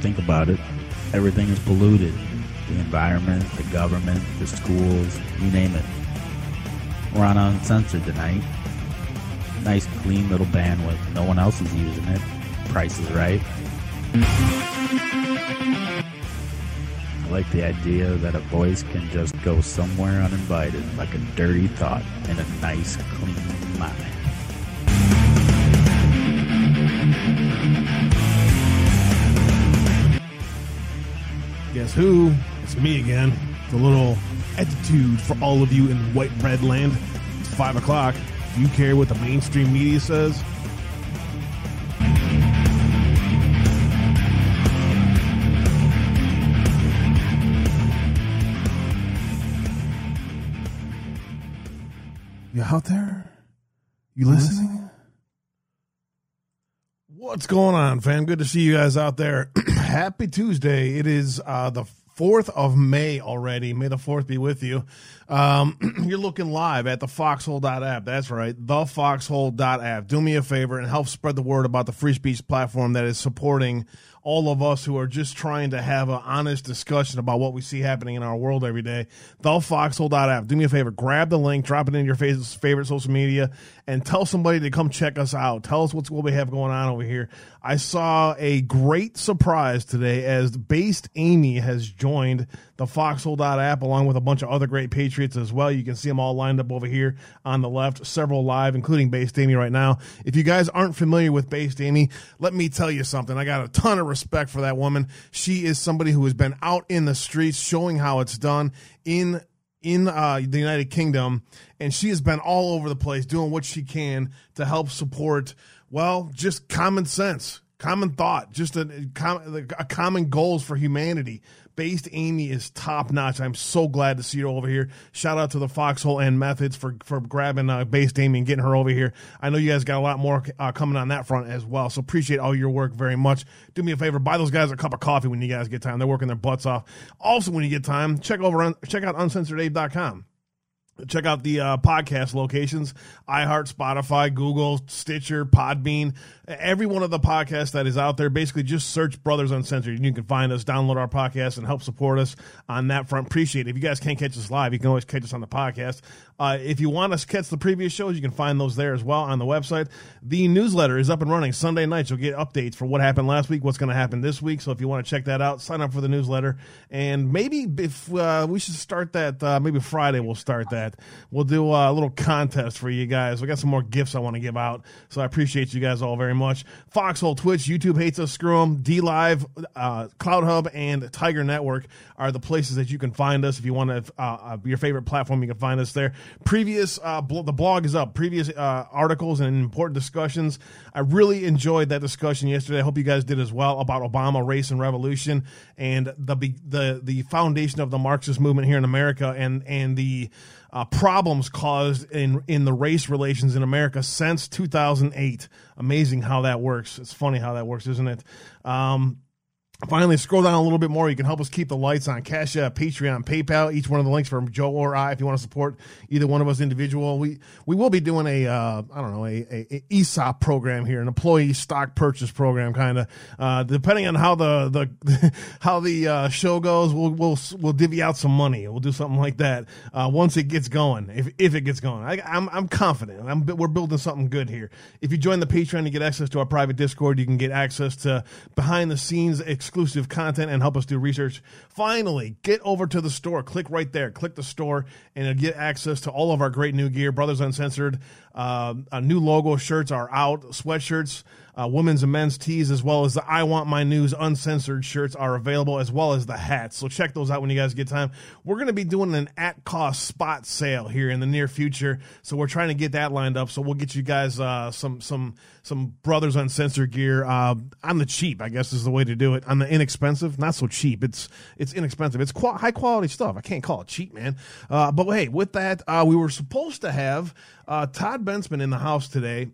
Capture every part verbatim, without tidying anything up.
Think about it. Everything is polluted. The environment, the government, the schools, you name it. We're on Uncensored tonight. Nice, clean little bandwidth. No one else is using it. Price is right. I like the idea that a voice can just go somewhere uninvited, like a dirty thought in a nice, clean mind. Guess who? It's me again. It's a little attitude for all of you in white bread land. It's five o'clock. Do you care what the mainstream media says? You out there? You listening? listening? What's going on, fam? Good to see you guys out there. Happy Tuesday. It is uh, the fourth of May already. May the fourth be with you. Um, you're looking live at the Foxhole dot app. That's right, the Foxhole dot app. Do me a favor and help spread the word about the free speech platform that is supporting all of us who are just trying to have an honest discussion about what we see happening in our world every day. The Foxhole dot app. Do me a favor. Grab the link, drop it in your favorite social media, and tell somebody to come check us out. Tell us what's, what we have going on over here. I saw a great surprise today as Based Amy has joined the Foxhole dot app along with a bunch of other great patriots as well. You can see them all lined up over here on the left, several live, including Based Amy right now. If you guys aren't familiar with Based Amy, let me tell you something. I got a ton of respect for that woman. She is somebody who has been out in the streets showing how it's done in in uh, the United Kingdom, and she has been all over the place doing what she can to help support, well, just common sense, common thought, just a, a common goals for humanity. Based Amy is top-notch. I'm so glad to see her over here. Shout out to the Foxhole and Methods for, for grabbing uh, Based Amy and getting her over here. I know you guys got a lot more uh, coming on that front as well, so appreciate all your work very much. Do me a favor. Buy those guys a cup of coffee when you guys get time. They're working their butts off. Also, when you get time, check over on, check out Uncensored Abe dot com. Check out the uh, podcast locations, iHeart, Spotify, Google, Stitcher, Podbean, every one of the podcasts that is out there. Basically, just search Brothers Uncensored, and you can find us, download our podcast, and help support us on that front. Appreciate it. If you guys can't catch us live, you can always catch us on the podcast. Uh, if you want to catch the previous shows, you can find those there as well on the website. The newsletter is up and running Sunday nights. You'll get updates for what happened last week, what's going to happen this week. So if you want to check that out, sign up for the newsletter. And maybe if uh, we should start that, uh, maybe Friday we'll start that. We'll do a little contest for you guys. We got some more gifts I want to give out. So I appreciate you guys all very much. Foxhole, Twitch, YouTube hates us, screw them. DLive, uh, Cloud Hub, and Tiger Network are the places that you can find us. If you want to, uh, your favorite platform, you can find us there. Previous uh, bl- the blog is up. Previous uh, articles and important discussions. I really enjoyed that discussion yesterday. I hope you guys did as well about Obama, race, and revolution, and the the the foundation of the Marxist movement here in America, and and the uh, problems caused in in the race relations in America since two thousand eight. Amazing how that works. It's funny how that works, isn't it? Um, Finally, scroll down a little bit more. You can help us keep the lights on. Cash App, Patreon, PayPal, each one of the links for Joe or I if you want to support either one of us individual. We we will be doing a, uh, I don't know, a, a, a ESOP program here, an employee stock purchase program kind of. Uh, depending on how the, the how the uh, show goes, we'll, we'll we'll divvy out some money. We'll do something like that uh, once it gets going, if if it gets going. I, I'm, I'm confident. I'm, we're building something good here. If you join the Patreon, you get access to our private Discord. You can get access to behind-the-scenes exclusive exclusive content and help us do research. Finally, get over to the store. Click right there. Click the store and it'll get access to all of our great new gear. Brothers Uncensored, uh, a new logo shirts are out, sweatshirts, uh, women's and men's tees, as well as the I Want My News Uncensored shirts are available, as well as the hats. So check those out when you guys get time. We're going to be doing an at-cost spot sale here in the near future, so we're trying to get that lined up. So we'll get you guys uh, some some some Brothers Uncensored gear uh, on the cheap, I guess is the way to do it. On the inexpensive, not so cheap. It's it's inexpensive. It's qu- high quality stuff. I can't call it cheap, man. Uh, but hey, with that, uh, we were supposed to have uh, Todd Bensman in the house today.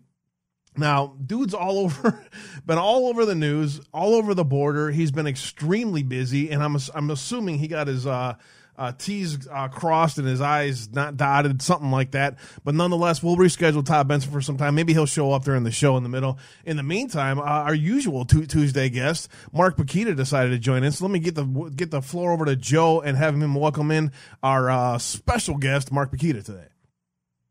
Now, dude's all over, been all over the news, all over the border. He's been extremely busy, and I'm I'm assuming he got his uh, uh, T's uh, crossed and his I's not dotted, something like that. But nonetheless, we'll reschedule Todd Benson for some time. Maybe he'll show up during the show in the middle. In the meantime, uh, our usual t- Tuesday guest, Mark Pukita, decided to join us. So let me get the get the floor over to Joe and have him welcome in our uh, special guest, Mark Pukita, today.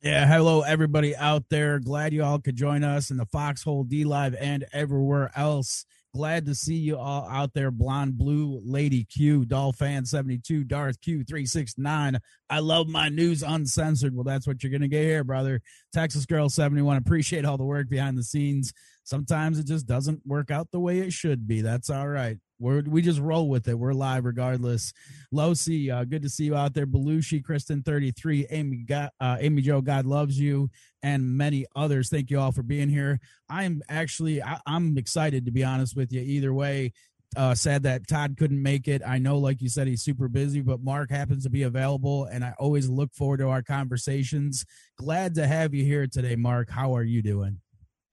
Yeah, hello, everybody out there. Glad you all could join us in the Foxhole, DLive, and everywhere else. Glad to see you all out there. Blonde Blue, Lady Q, Dolphin seventy-two, Darth Q three sixty-nine. I love my news uncensored. Well, that's what you're going to get here, brother. Texas Girl seventy-one. Appreciate all the work behind the scenes. Sometimes it just doesn't work out the way it should be. That's all right. We're, we just roll with it. We're live regardless. Low C, uh, good to see you out there. Belushi, Kristen thirty-three, Amy, God, uh, Amy Jo, God loves you, and many others. Thank you all for being here. I'm actually, I, I'm excited, to be honest with you. Either way, uh, sad that Todd couldn't make it. I know, like you said, he's super busy, but Mark happens to be available, and I always look forward to our conversations. Glad to have you here today, Mark. How are you doing?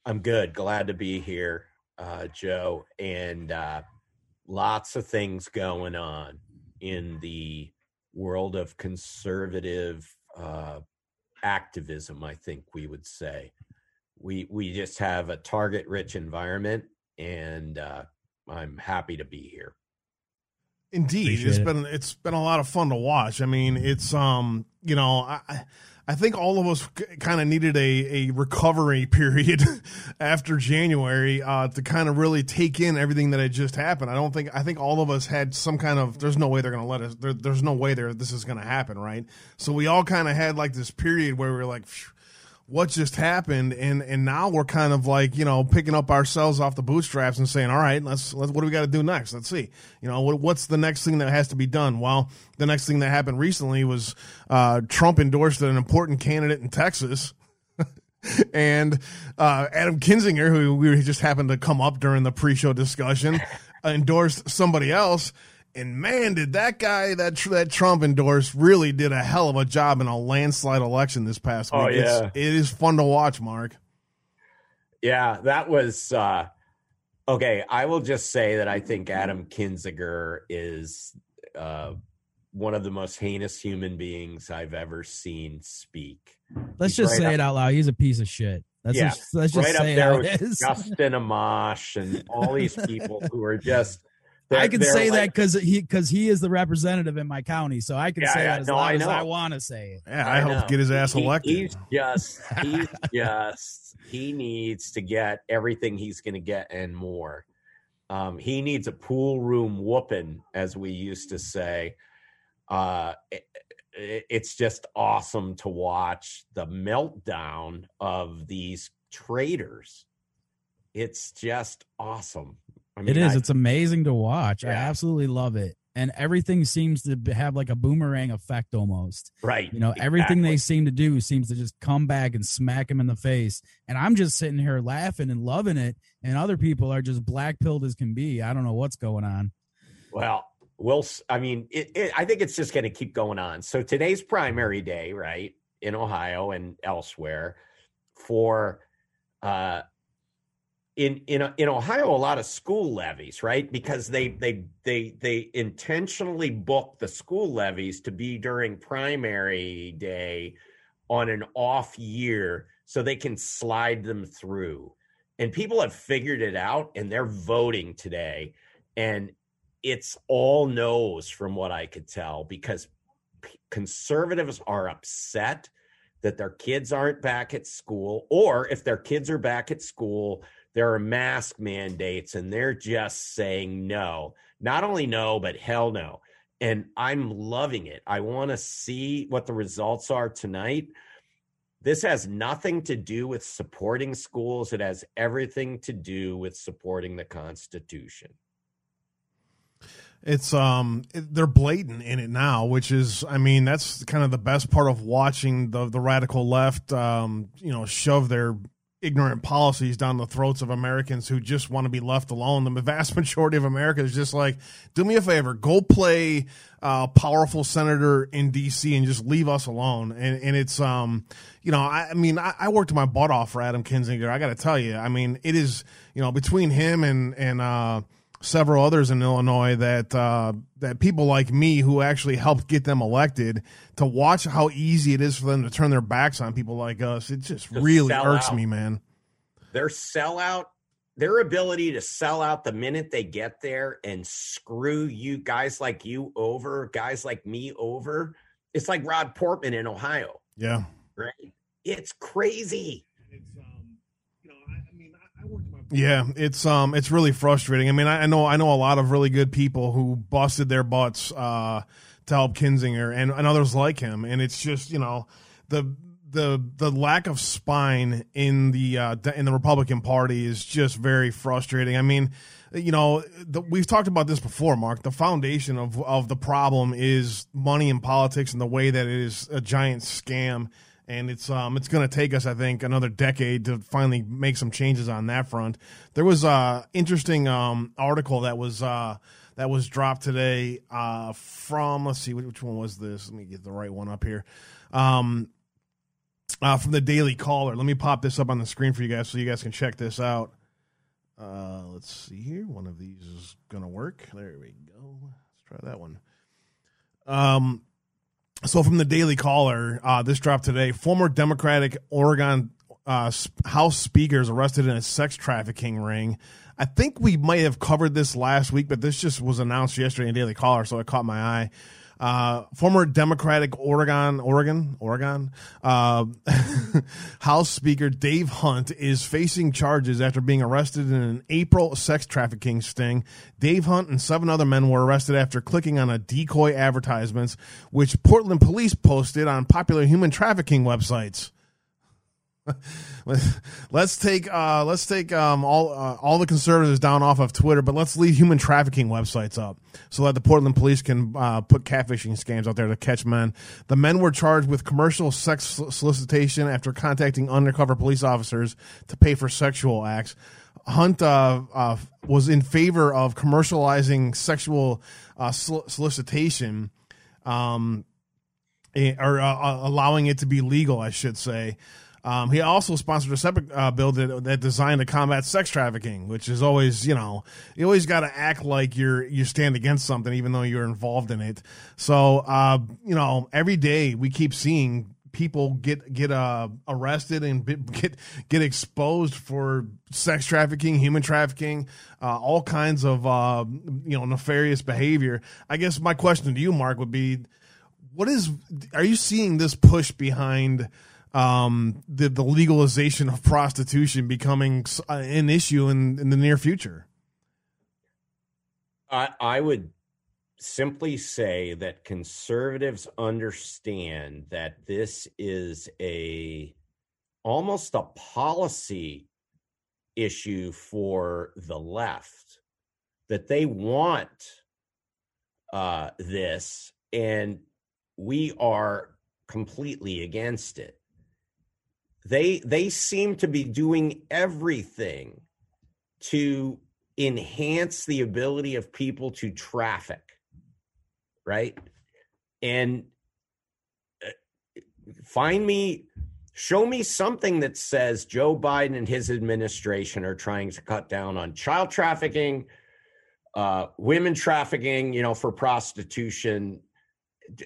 I'm good. Glad to be here, uh, Joe, and uh, lots of things going on in the world of conservative uh, activism, I think we would say. We we just have a target-rich environment, and uh, I'm happy to be here. Indeed. Appreciate it's it. been it's been a lot of fun to watch. I mean, it's um, you know, I I think all of us c- kind of needed a, a recovery period after January uh, to kind of really take in everything that had just happened. I don't think I think all of us had some kind of there's no way they're going to let us there, there's no way there this is going to happen, right? So we all kind of had like this period where we were like, phew, what just happened? And and now we're kind of like, you know, picking up ourselves off the bootstraps and saying, all right, let's, let's what do we got to do next? Let's see, you know, what, what's the next thing that has to be done? Well, the next thing that happened recently was uh, Trump endorsed an important candidate in Texas. And uh, Adam Kinzinger, who we just happened to come up during the pre-show discussion, endorsed somebody else. And man, did that guy that that Trump endorsed really did a hell of a job in a landslide election this past week. Oh, yeah. It's, it is fun to watch, Mark. Yeah, that was uh, okay. I will just say that I think Adam Kinzinger is uh, one of the most heinous human beings I've ever seen speak. Let's He's just right say up, it out loud. He's a piece of shit. That's yeah, just, let's just right say up there it with Justin Amash and all these people who are just. They're, I can say like, that because he because he is the representative in my county, so I can yeah, say yeah, that as no, loud I as I want to say it. Yeah, I, I hope to get his ass he, elected. He's just, he's just, he needs to get everything he's going to get and more. Um, he needs a pool room whooping, as we used to say. Uh, it, it, it's just awesome to watch the meltdown of these traitors. It's just awesome. I mean, it is. I, it's amazing to watch. Yeah. I absolutely love it. And everything seems to have like a boomerang effect almost. Right. You know, exactly. Everything they seem to do seems to just come back and smack them in the face. And I'm just sitting here laughing and loving it. And other people are just black-pilled as can be. I don't know what's going on. Well, we'll I mean, it, it, I think it's just going to keep going on. So today's primary day, right, in Ohio and elsewhere for uh In in in Ohio, a lot of school levies, right? Because they they they they intentionally book the school levies to be during primary day on an off year so they can slide them through. And people have figured it out, and they're voting today. And it's all no's from what I could tell, because conservatives are upset that their kids aren't back at school, or if their kids are back at school, there are mask mandates, and they're just saying no. Not only no, but hell no. And I'm loving it. I want to see what the results are tonight. This has nothing to do with supporting schools. It has everything to do with supporting the Constitution. It's um, they're blatant in it now, which is, I mean, that's kind of the best part of watching the the radical left, um, you know, shove their ignorant policies down the throats of Americans who just want to be left alone. The vast majority of America is just like, do me a favor, go play a powerful senator in D C and just leave us alone. And and it's, um, you know, I, I mean, I, I worked my butt off for Adam Kinzinger. I got to tell you, I mean, it is, you know, between him and, and, uh, several others in Illinois that uh, that people like me who actually helped get them elected, to watch how easy it is for them to turn their backs on people like us. It just, just really irks out. me, man. Their sellout, their ability to sell out the minute they get there and screw you guys like you over, guys like me over. It's like Rod Portman in Ohio. Yeah. Right? It's crazy. It's, um, you know, I, I mean, I, I worked my yeah, it's um, it's really frustrating. I mean, I, I know I know a lot of really good people who busted their butts uh, to help Kinzinger and, and others like him. And it's just, you know, the the the lack of spine in the uh, in the Republican Party is just very frustrating. I mean, you know, the, we've talked about this before, Mark. The foundation of of the problem is money in politics and the way that it is a giant scam. And it's um it's going to take us, I think, another decade to finally make some changes on that front. There was a interesting um article that was uh that was dropped today uh from let's see which one was this? Let me get the right one up here. Um Uh, from the Daily Caller. Let me pop this up on the screen for you guys so you guys can check this out. Uh, let's see here. One of these is going to work. There we go. Let's try that one. Um, so from the Daily Caller, uh, this dropped today. Former Democratic Oregon uh, House speakers arrested in a sex trafficking ring. I think we might have covered this last week, but this just was announced yesterday in Daily Caller, so it caught my eye. Uh, former Democratic Oregon, Oregon, Oregon, uh, House Speaker Dave Hunt is facing charges after being arrested in an April sex trafficking sting. Dave Hunt and seven other men were arrested after clicking on a decoy advertisements, which Portland police posted on popular human trafficking websites. Let's take uh, let's take um, all uh, all the conservatives down off of Twitter, but let's leave human trafficking websites up so that the Portland police can uh, put catfishing scams out there to catch men. The men were charged with commercial sex solicitation after contacting undercover police officers to pay for sexual acts. Hunt uh, uh, was in favor of commercializing sexual uh, solicitation. Um, or uh, allowing it to be legal, I should say. Um, he also sponsored a separate uh, bill that, that designed to combat sex trafficking, which is always, you know, you always got to act like you're you stand against something, even though you're involved in it. So, uh, you know, every day we keep seeing people get get uh, arrested and get get exposed for sex trafficking, human trafficking, uh, all kinds of uh, you know nefarious behavior. I guess my question to you, Mark, would be, what is are you seeing this push behind? Um, the, the legalization of prostitution becoming an issue in, in the near future? I, I would simply say that conservatives understand that this is a almost a policy issue for the left, that they want uh, this, and we are completely against it. They they seem to be doing everything to enhance the ability of people to traffic, right? And find me, show me something that says Joe Biden and his administration are trying to cut down on child trafficking, uh, women trafficking, you know, for prostitution.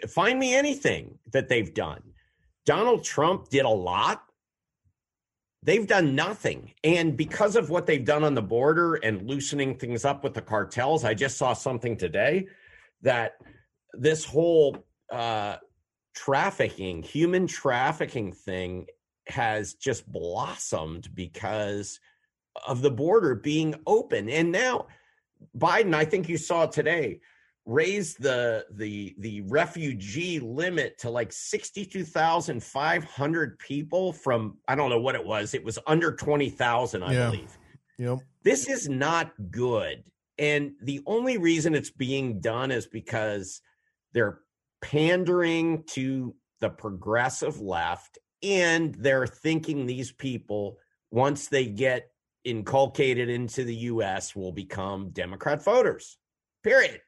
Find me anything that they've done. Donald Trump did a lot. They've done nothing. And because of what they've done on the border and loosening things up with the cartels, I just saw something today that this whole uh, trafficking, human trafficking thing has just blossomed because of the border being open. And now Biden, I think you saw today, raised the the the refugee limit to like sixty-two thousand five hundred people from, I don't know what it was. It was under twenty thousand, I yeah. believe. Yep. This is not good. And the only reason it's being done is because they're pandering to the progressive left, and they're thinking these people, once they get inculcated into the U S, will become Democrat voters, period.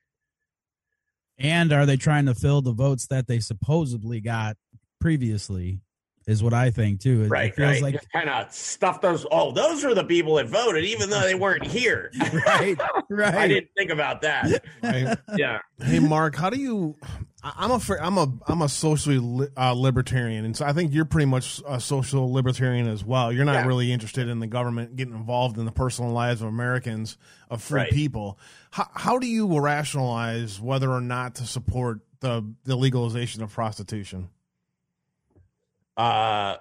And are they trying to fill the votes that they supposedly got previously is what I think too. It, right, it feels right. Like kind of stuff those. Oh, those are the people that voted, even though they weren't here. Right, right. I didn't think about that. Right. Yeah. Hey, Mark, how do you? I'm a I'm a I'm a socially uh, libertarian, and so I think you're pretty much a social libertarian as well. You're not yeah. really interested in the government getting involved in the personal lives of Americans, of free right. people. How how do you rationalize whether or not to support the the legalization of prostitution? Uh,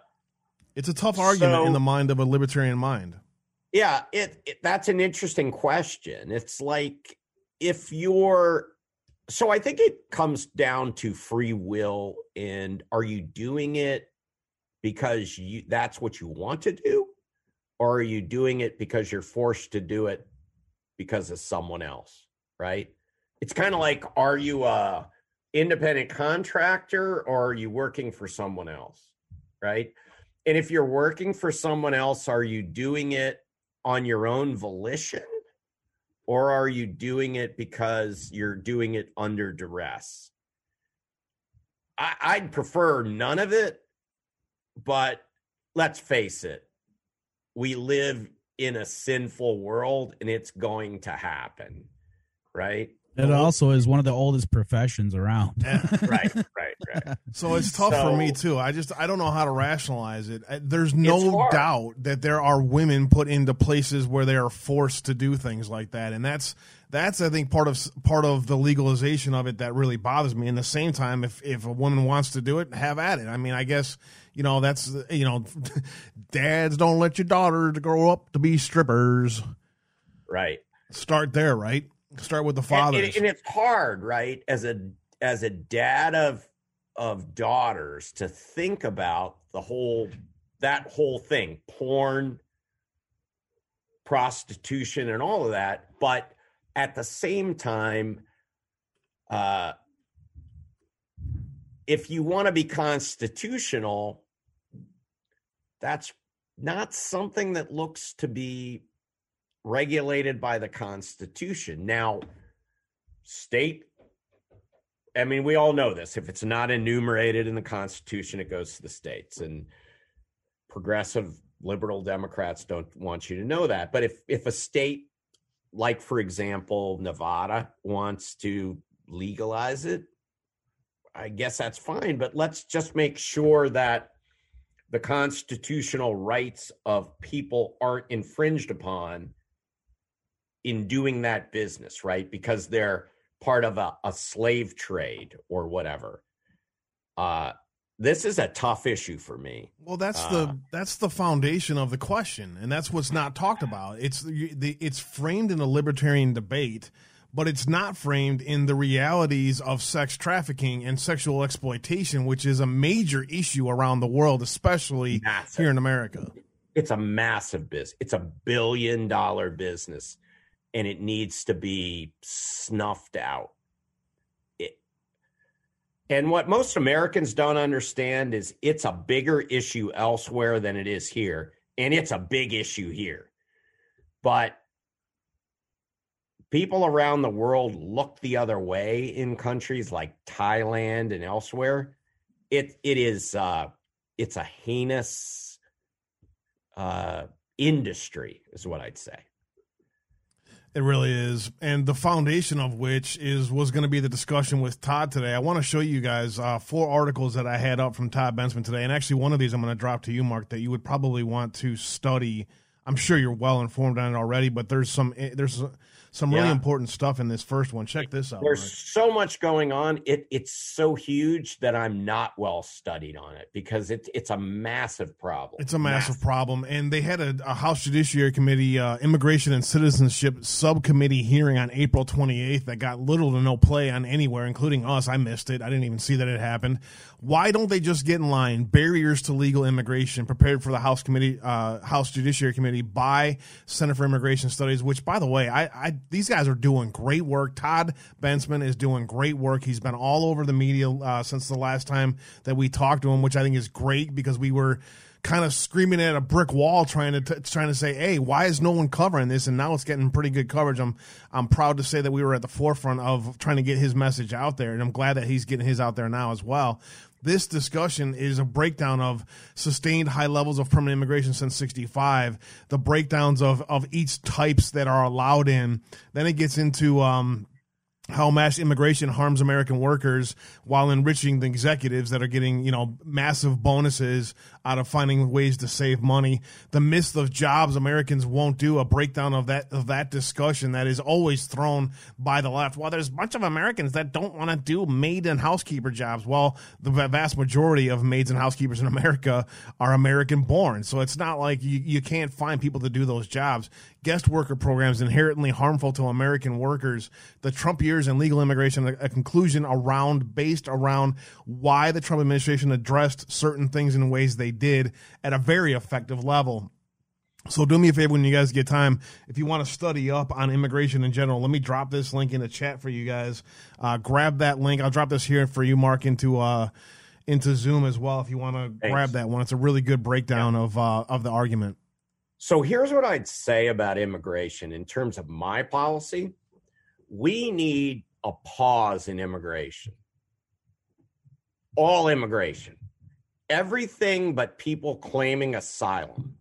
it's a tough argument so, in the mind of a libertarian mind. Yeah, it, it that's an interesting question. It's like if you're so I think it comes down to free will and are you doing it because you that's what you want to do, or are you doing it because you're forced to do it because of someone else, right? It's kind of like, are you a independent contractor or are you working for someone else? Right. And if you're working for someone else, are you doing it on your own volition or are you doing it because you're doing it under duress? I, I'd prefer none of it, but let's face it. We live in a sinful world and it's going to happen. Right. It also is one of the oldest professions around. Yeah, right, right, right. So it's tough so, for me, too. I just I don't know how to rationalize it. There's no doubt that there are women put into places where they are forced to do things like that. And that's that's, I think, part of part of the legalization of it that really bothers me. And at the same time, if, if a woman wants to do it, have at it. I mean, I guess, you know, that's, you know, dads don't let your daughters grow up to be strippers. Right. Start there, right? Start with the fathers. And, and it's hard, right? As a as a dad of of daughters to think about the whole that whole thing, porn, prostitution, and all of that. But at the same time, uh, if you want to be constitutional, that's not something that looks to be regulated by the Constitution. Now, state, I mean, we all know this. If it's not enumerated in the Constitution, it goes to the states. And progressive liberal Democrats don't want you to know that. But if, if a state, like, for example, Nevada wants to legalize it, I guess that's fine. But let's just make sure that the constitutional rights of people aren't infringed upon in doing that business, right? Because they're part of a, a slave trade or whatever. Uh, this is a tough issue for me. Well, that's uh, the that's the foundation of the question, and that's what's not talked about. It's the, it's framed in a libertarian debate, but it's not framed in the realities of sex trafficking and sexual exploitation, which is a major issue around the world, especially massive. Here in America. It's a massive business. It's a billion dollar business. And it needs to be snuffed out. It, and what most Americans don't understand is it's a bigger issue elsewhere than it is here. And it's a big issue here. But people around the world look the other way in countries like Thailand and elsewhere. It It is uh, it's a heinous uh, industry is what I'd say. It really is. And the foundation of which is was going to be the discussion with Todd today. I want to show you guys uh, four articles that I had up from Todd Bensman today. And actually, one of these I'm going to drop to you, Mark, that you would probably want to study. I'm sure you're well informed on it already, but there's some there's some really yeah. important stuff in this first one. Check this out. There's Mark. So much going on. It It's so huge that I'm not well studied on it because it, it's a massive problem. It's a massive, massive. problem. And they had a, a House Judiciary Committee uh, Immigration and Citizenship Subcommittee hearing on April twenty-eighth that got little to no play on anywhere, including us. I missed it. I didn't even see that it happened. Why don't they just get in line? Barriers to legal immigration prepared for the House Committee, uh, House Judiciary Committee by Center for Immigration Studies, which, by the way, I, I these guys are doing great work. Todd Bensman is doing great work. He's been all over the media uh, since the last time that we talked to him, which I think is great because we were kind of screaming at a brick wall trying to t- trying to say, hey, why is no one covering this? And now it's getting pretty good coverage. I'm I'm proud to say that we were at the forefront of trying to get his message out there, and I'm glad that he's getting his out there now as well. This discussion is a breakdown of sustained high levels of permanent immigration since sixty-five, the breakdowns of, of each types that are allowed in. Then it gets into um, how mass immigration harms American workers while enriching the executives that are getting, you know, massive bonuses out of finding ways to save money. The myth of jobs Americans won't do, a breakdown of that of that discussion that is always thrown by the left. Well, there's a bunch of Americans that don't want to do maid and housekeeper jobs. Well, the vast majority of maids and housekeepers in America are American born. So it's not like you, you can't find people to do those jobs. Guest worker programs inherently harmful to American workers. The Trump years and legal immigration, a, a conclusion around based around why the Trump administration addressed certain things in ways they did at a very effective level. So do me a favor when you guys get time. If you want to study up on immigration in general, let me drop this link in the chat for you guys. Uh, grab that link. I'll drop this here for you, Mark, into uh, into Zoom as well if you want to Thanks. grab that one. It's a really good breakdown yeah. of uh, of the argument. So here's what I'd say about immigration in terms of my policy. We need a pause in immigration. All immigration. Everything but people claiming asylum.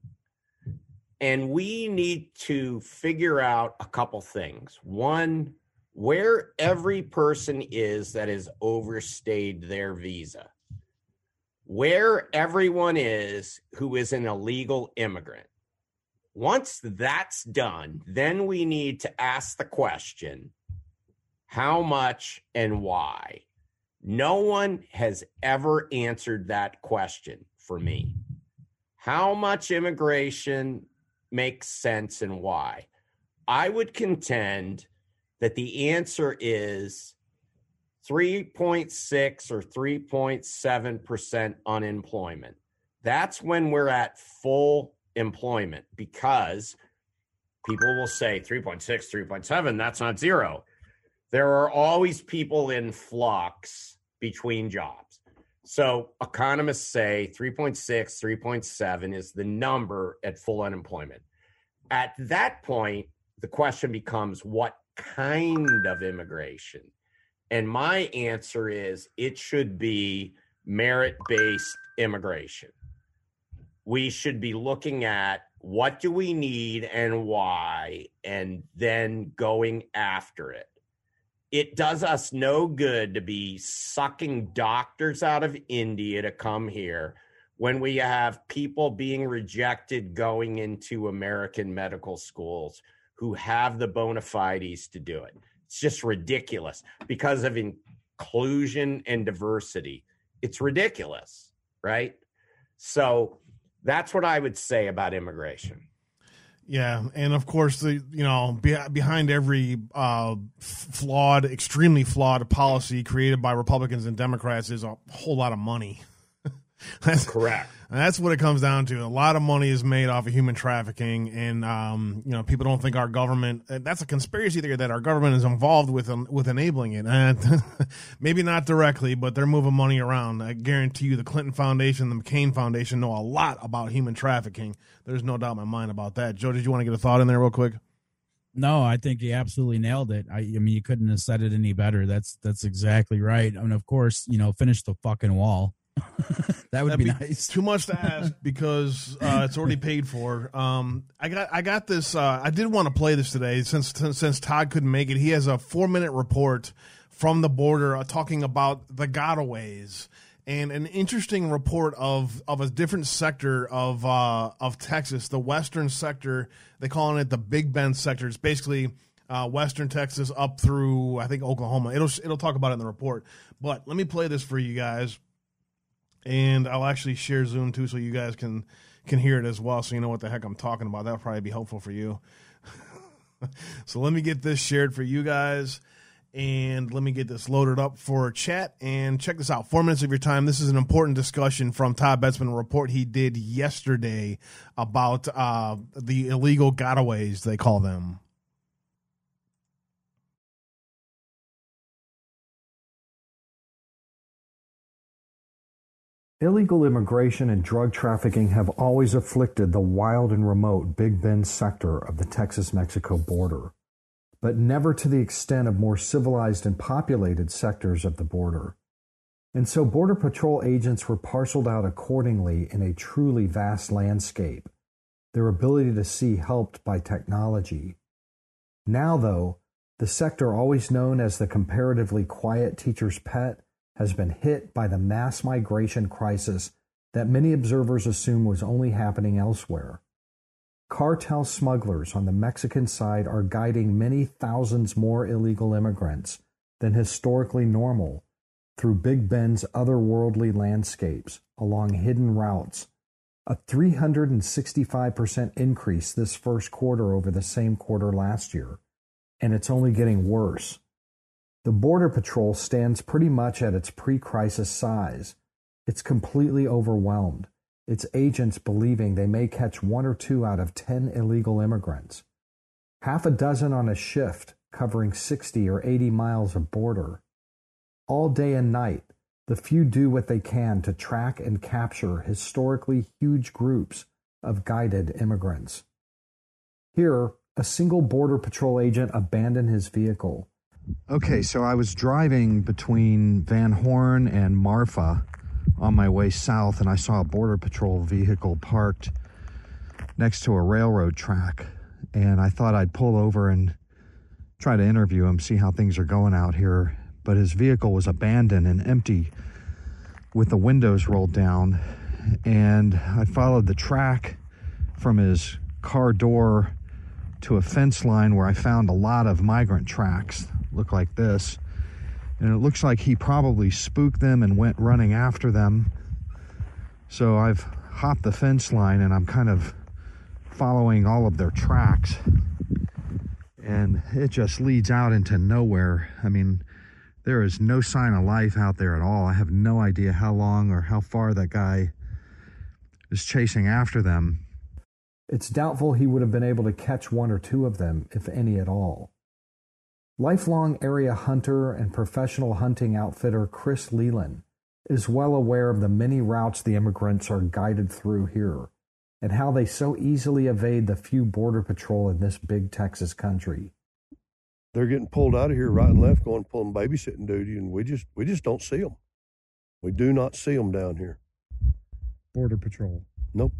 And we need to figure out a couple things. One, where every person is that has overstayed their visa. Where everyone is who is an illegal immigrant. Once that's done, then we need to ask the question, how much and why? No one has ever answered that question for me. How much immigration makes sense and why? I would contend that the answer is three point six or three point seven percent unemployment. That's when we're at full employment, because people will say three point six, three point seven, that's not zero. There are always people in flux between jobs. So economists say three point six, three point seven is the number at full unemployment. At that point, the question becomes what kind of immigration? And my answer is it should be merit-based immigration. We should be looking at what do we need and why, and then going after it. It does us no good to be sucking doctors out of India to come here when we have people being rejected going into American medical schools who have the bona fides to do it. It's just ridiculous because of inclusion and diversity. It's ridiculous, right? So that's what I would say about immigration. Yeah, and of course, the you know be, behind every uh, flawed, extremely flawed policy created by Republicans and Democrats is a whole lot of money. That's correct. That's what it comes down to. A lot of money is made off of human trafficking, and um, you know people don't think our government. That's a conspiracy theory that our government is involved with um, with enabling it. And maybe not directly, but they're moving money around. I guarantee you, the Clinton Foundation, the McCain Foundation, know a lot about human trafficking. There's no doubt in my mind about that. Joe, did you want to get a thought in there real quick? No, I think you absolutely nailed it. I, I mean, you couldn't have said it any better. That's that's exactly right. And of course, you know, finish the fucking wall. That would be, be nice. Too much to ask because uh, it's already paid for. Um, I got I got this. Uh, I did want to play this today since since Todd couldn't make it. He has a four minute report from the border uh, talking about the gotaways and an interesting report of of a different sector of uh, of Texas, the western sector. They're calling it the Big Bend sector. It's basically uh, western Texas up through I think Oklahoma. It'll it'll talk about it in the report. But let me play this for you guys. And I'll actually share Zoom, too, so you guys can, can hear it as well, so you know what the heck I'm talking about. That'll probably be helpful for you. So let me get this shared for you guys, and let me get this loaded up for chat. And check this out. Four minutes of your time. This is an important discussion from Todd Bensman, a report he did yesterday about uh, the illegal gotaways, they call them. Illegal immigration and drug trafficking have always afflicted the wild and remote Big Bend sector of the Texas-Mexico border, but never to the extent of more civilized and populated sectors of the border. And so Border Patrol agents were parceled out accordingly in a truly vast landscape, their ability to see helped by technology. Now, though, the sector always known as the comparatively quiet teacher's pet has been hit by the mass migration crisis that many observers assume was only happening elsewhere. Cartel smugglers on the Mexican side are guiding many thousands more illegal immigrants than historically normal through Big Bend's otherworldly landscapes along hidden routes, a three hundred sixty-five percent increase this first quarter over the same quarter last year, and it's only getting worse. The Border Patrol stands pretty much at its pre-crisis size. It's completely overwhelmed, its agents believing they may catch one or two out of ten illegal immigrants, half a dozen on a shift covering sixty or eighty miles of border. All day and night, the few do what they can to track and capture historically huge groups of guided immigrants. Here, a single Border Patrol agent abandoned his vehicle. Okay, so I was driving between Van Horn and Marfa on my way south, and I saw a Border Patrol vehicle parked next to a railroad track, and I thought I'd pull over and try to interview him, see how things are going out here. But his vehicle was abandoned and empty with the windows rolled down, and I followed the track from his car door to a fence line where I found a lot of migrant tracks look like this, and it looks like he probably spooked them and went running after them. So I've hopped the fence line and I'm kind of following all of their tracks, and it just leads out into nowhere. I mean, there is no sign of life out there at all. I have no idea how long or how far that guy is chasing after them. It's doubtful he would have been able to catch one or two of them, if any at all. Lifelong area hunter and professional hunting outfitter Chris Leland is well aware of the many routes the immigrants are guided through here and how they so easily evade the few Border Patrol in this big Texas country. They're getting pulled out of here right and left, going pulling babysitting duty, and we just we just don't see them. We do not see them down here. Border Patrol. Nope.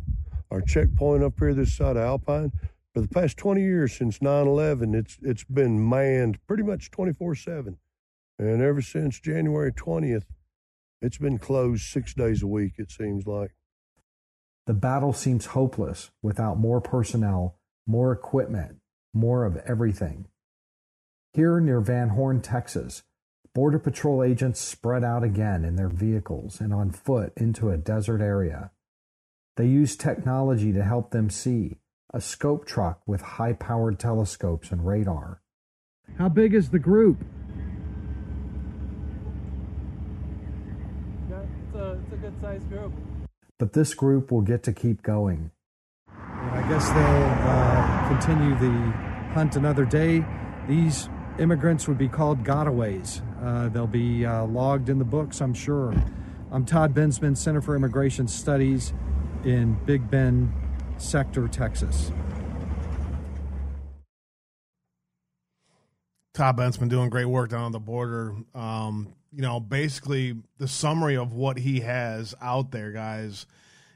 Our checkpoint up here this side of Alpine, for the past twenty years since nine eleven, it's it's been manned pretty much twenty-four seven. And ever since January twentieth, it's been closed six days a week, it seems like. The battle seems hopeless without more personnel, more equipment, more of everything. Here near Van Horn, Texas, Border Patrol agents spread out again in their vehicles and on foot into a desert area. They use technology to help them see, a scope truck with high-powered telescopes and radar. How big is the group? Yeah, it's a, it's a good-sized group. But this group will get to keep going. I guess they'll uh, continue the hunt another day. These immigrants would be called gotaways. Uh, they'll be uh, logged in the books, I'm sure. I'm Todd Bensman, Center for Immigration Studies, in Big Bend sector, Texas. Todd Bensman doing great work down on the border. Um, you know, basically the summary of what he has out there, guys,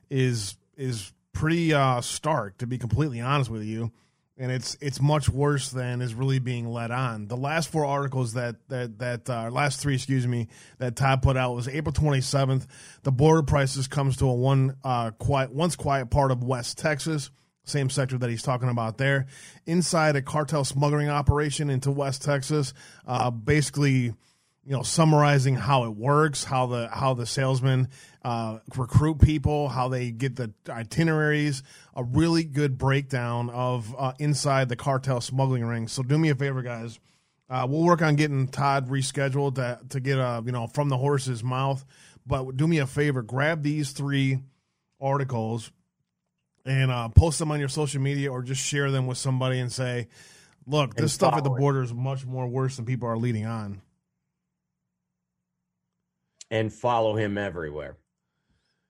is is pretty uh, stark, to be completely honest with you. And it's it's much worse than is really being let on. The last four articles that that that uh, last three, excuse me, that Todd put out was April twenty-seventh. The border crisis comes to a one uh, quiet once quiet part of West Texas, same sector that he's talking about there, inside a cartel smuggling operation into West Texas. Uh, basically, you know, summarizing how it works, how the how the salesmen uh, recruit people, how they get the itineraries, a really good breakdown of uh, inside the cartel smuggling ring. So do me a favor, guys. Uh, we'll work on getting Todd rescheduled to to get a, you know, from the horse's mouth. But do me a favor, grab these three articles and uh, post them on your social media or just share them with somebody and say, look, this stuff at the border is much more worse than people are leading on. And follow him everywhere.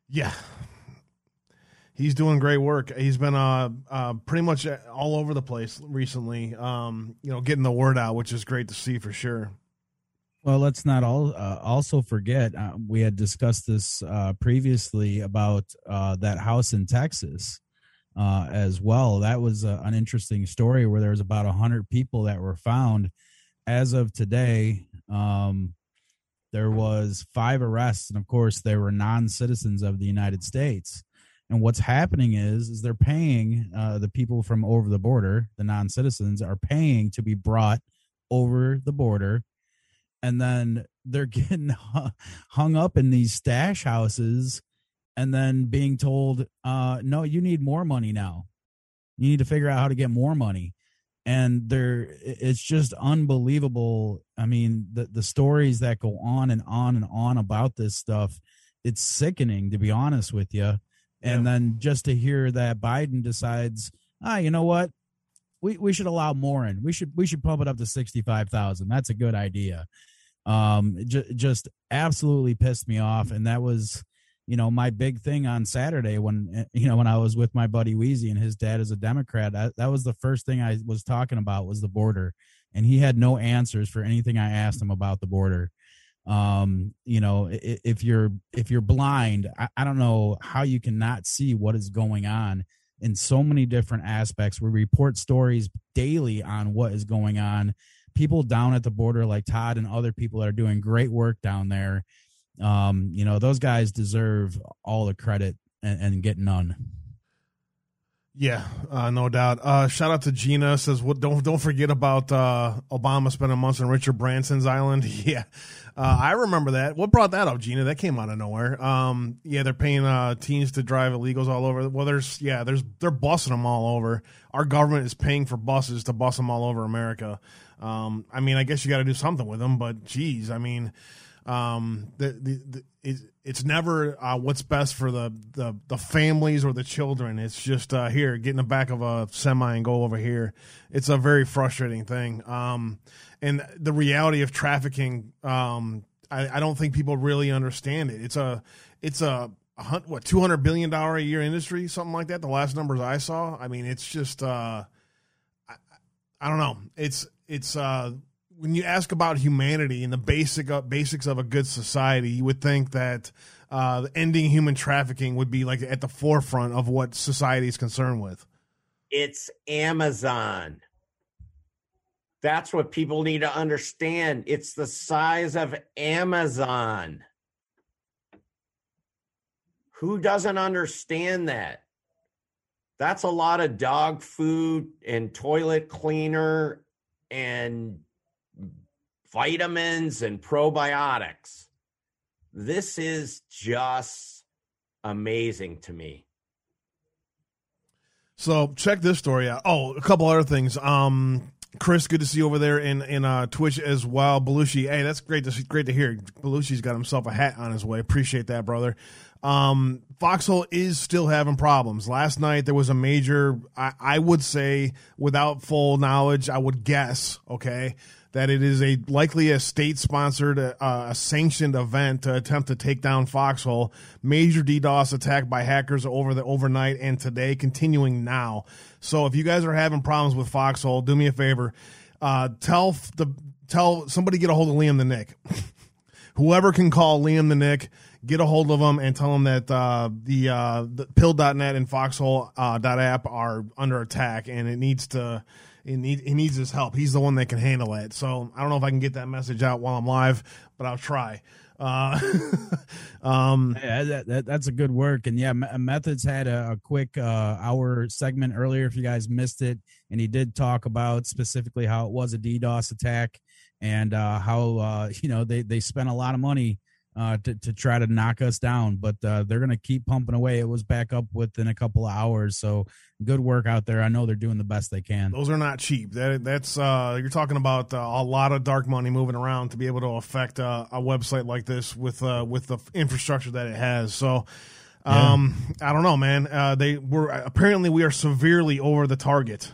Yeah. He's doing great work. He's been uh, uh, pretty much all over the place recently, um, you know, getting the word out, which is great to see for sure. Well, let's not all uh, also forget, uh, we had discussed this uh, previously about uh, that house in Texas uh, as well. That was a, an interesting story where there was about one hundred people that were found. As of today, um, there was five arrests, and of course, they were non-citizens of the United States. And what's happening is, is they're paying uh, the people from over the border, the non-citizens are paying to be brought over the border. And then they're getting hung up in these stash houses and then being told, uh, no, you need more money now. You need to figure out how to get more money. And they're, it's just unbelievable. I mean, the, the stories that go on and on and on about this stuff, it's sickening, to be honest with you. And yeah. then just to hear that Biden decides, ah, you know what? We we should allow more in. We should we should pump it up to sixty-five thousand. That's a good idea. Um, j- just absolutely pissed me off. And that was, you know, my big thing on Saturday when, you know, when I was with my buddy Wheezy and his dad is a Democrat, I, that was the first thing I was talking about was the border. And he had no answers for anything I asked him about the border. Um, you know, if, if you're if you're blind, I, I don't know how you cannot see what is going on in so many different aspects. We report stories daily on what is going on. People down at the border like Todd and other people that are doing great work down there. Um, you know, those guys deserve all the credit and, and get none. Yeah, uh, no doubt. Uh, shout out to Gina. Says, well, don't don't forget about uh, Obama spending months on Richard Branson's island. Yeah, uh, I remember that. What brought that up, Gina? That came out of nowhere. Um, yeah, they're paying uh, teens to drive illegals all over. Well, there's yeah, there's they're busing them all over. Our government is paying for buses to bus them all over America. Um, I mean, I guess you got to do something with them, but geez, I mean. Um, the, the, the, it's never uh, what's best for the, the, the families or the children. It's just uh, here, get in the back of a semi and go over here. It's a very frustrating thing. Um, and the reality of trafficking, um, I, I don't think people really understand it. It's a it's a what two hundred billion dollars a year industry, something like that. The last numbers I saw. I mean, it's just uh, I, I don't know. It's it's. Uh, When you ask about humanity and the basic uh, basics of a good society, you would think that uh, ending human trafficking would be like at the forefront of what society is concerned with. It's Amazon. That's what people need to understand. It's the size of Amazon. Who doesn't understand that? That's a lot of dog food and toilet cleaner and vitamins and probiotics. This is just amazing to me. So check this story out. Oh, a couple other things. Um, Chris, good to see you over there in in uh, Twitch as well. Belushi, hey, that's great to see, great to hear. Belushi's got himself a hat on his way. Appreciate that, brother. Um, Foxhole is still having problems. Last night there was a major. I, I would say, without full knowledge, I would guess. Okay. That it is a likely a state-sponsored, uh, a sanctioned event to attempt to take down Foxhole. Major DDoS attack by hackers over the overnight and today, continuing now. So if you guys are having problems with Foxhole, do me a favor. Uh, tell the tell somebody get a hold of Liam the Nick. Whoever can call Liam the Nick, get a hold of him and tell him that uh, the, uh, the pill dot net and foxhole dot app are under attack and it needs to. He needs his help. He's the one that can handle it. So I don't know if I can get that message out while I'm live, but I'll try. Uh, um, yeah, that, that, that's a good work. And yeah, Methods had a, a quick uh, hour segment earlier if you guys missed it. And he did talk about specifically how it was a DDoS attack and uh, how, uh, you know, they, they spent a lot of money uh, to, to try to knock us down, but uh, they're going to keep pumping away. It was back up within a couple of hours. So good work out there. I know they're doing the best they can. Those are not cheap. That that's uh, you're talking about uh, a lot of dark money moving around to be able to affect uh, a website like this with uh, with the infrastructure that it has. So um, yeah. I don't know, man. Uh, they were apparently we are severely over the target.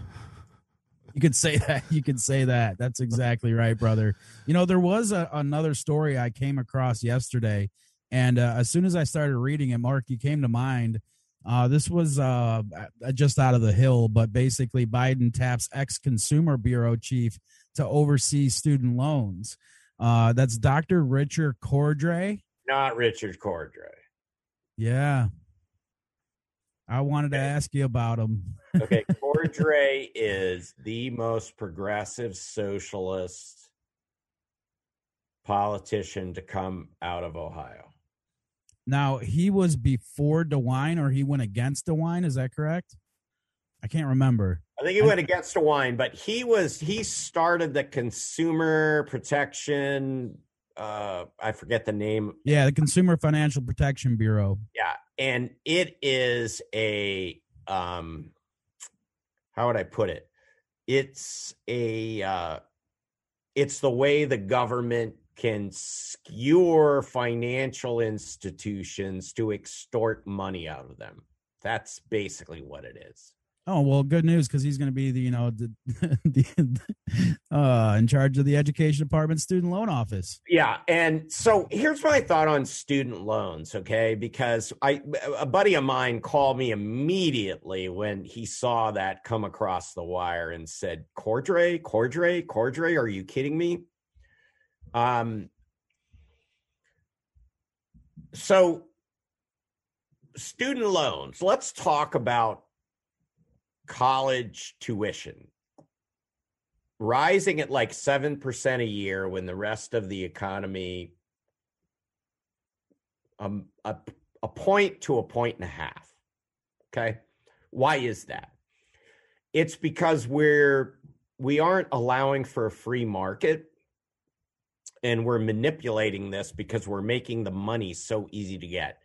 You could say that. You could say that. That's exactly right, brother. You know, there was a, another story I came across yesterday, and uh, as soon as I started reading it, Mark, you came to mind. Uh, this was uh, just out of the Hill, but basically Biden taps ex-Consumer Bureau chief to oversee student loans. Uh, that's Doctor Richard Cordray. Not Richard Cordray. Yeah. I wanted okay. to ask you about him. Okay. Cordray is the most progressive socialist politician to come out of Ohio. Now, he was before DeWine, or he went against DeWine. Is that correct? I can't remember. I think he went against DeWine, but he was he started the consumer protection. Uh, I forget the name. Yeah, the Consumer Financial Protection Bureau. Yeah, and it is a um, how would I put it? It's a uh, it's the way the government can skewer financial institutions to extort money out of them. That's basically what it is. Oh, well, good news, because he's going to be the, you know, the, the uh, in charge of the education department student loan office. Yeah. And so here's my thought on student loans. OK, because I a buddy of mine called me immediately when he saw that come across the wire and said, Cordray, Cordray, Cordray, are you kidding me? Um. So. Student loans, let's talk about college tuition rising at like seven percent a year when the rest of the economy, um, a, a point to a point and a half. Okay. Why is that? It's because we're, we aren't allowing for a free market, and we're manipulating this because we're making the money so easy to get.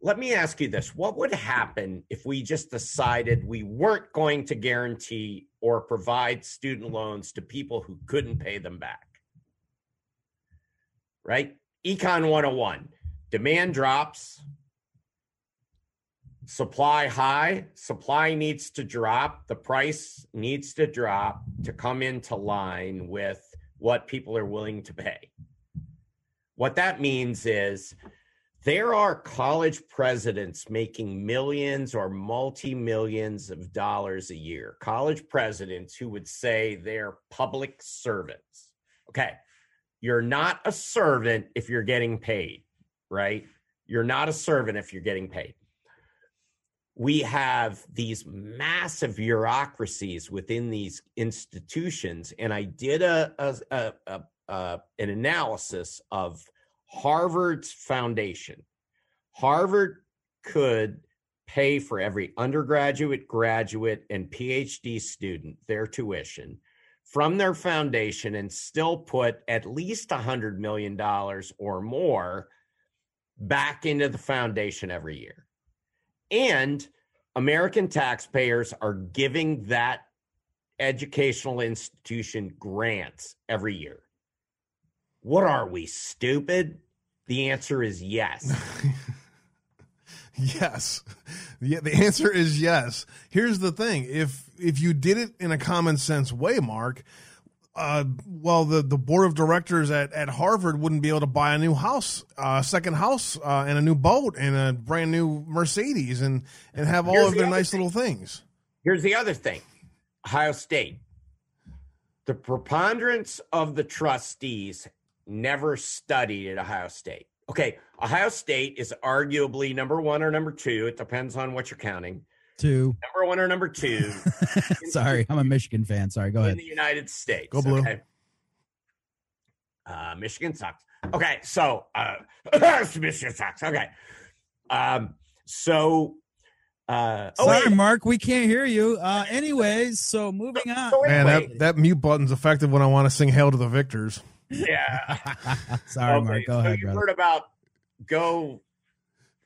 Let me ask you this. What would happen if we just decided we weren't going to guarantee or provide student loans to people who couldn't pay them back? Right? Econ one oh one. Demand drops. Supply high. Supply needs to drop. The price needs to drop to come into line with what people are willing to pay. What that means is, there are college presidents making millions or multi-millions of dollars a year. College presidents who would say they're public servants. Okay, you're not a servant if you're getting paid, right? You're not a servant if you're getting paid. We have these massive bureaucracies within these institutions, and I did a, a, a, a, a an analysis of Harvard's foundation. Harvard could pay for every undergraduate, graduate, and PhD student their tuition from their foundation and still put at least one hundred million dollars or more back into the foundation every year. And American taxpayers are giving that educational institution grants every year. What are we, stupid? The answer is yes. Yes. Yeah, the answer is yes. Here's the thing. If if you did it in a common sense way, Mark, uh, well, the, the board of directors at, at Harvard wouldn't be able to buy a new house, a uh, second house, uh, and a new boat, and a brand new Mercedes, and, and have all Here's of the their nice thing. Little things. Here's the other thing. Ohio State. The preponderance of the trustees never studied at Ohio State. Okay, Ohio State is arguably number one or number two. It depends on what you're counting. Two. Number one or number two. Sorry, I'm a Michigan fan. Sorry, go ahead. In the United States. Go blue. Okay. Uh, Michigan sucks. Okay, so uh, Michigan sucks. Okay. Um, so... Uh, Sorry, oh, Mark, we can't hear you. Uh, anyways, so moving on. Man, that, that mute button's effective when I want to sing Hail to the Victors. Yeah. Sorry, okay, Mark. Go so ahead, you brother. Heard about go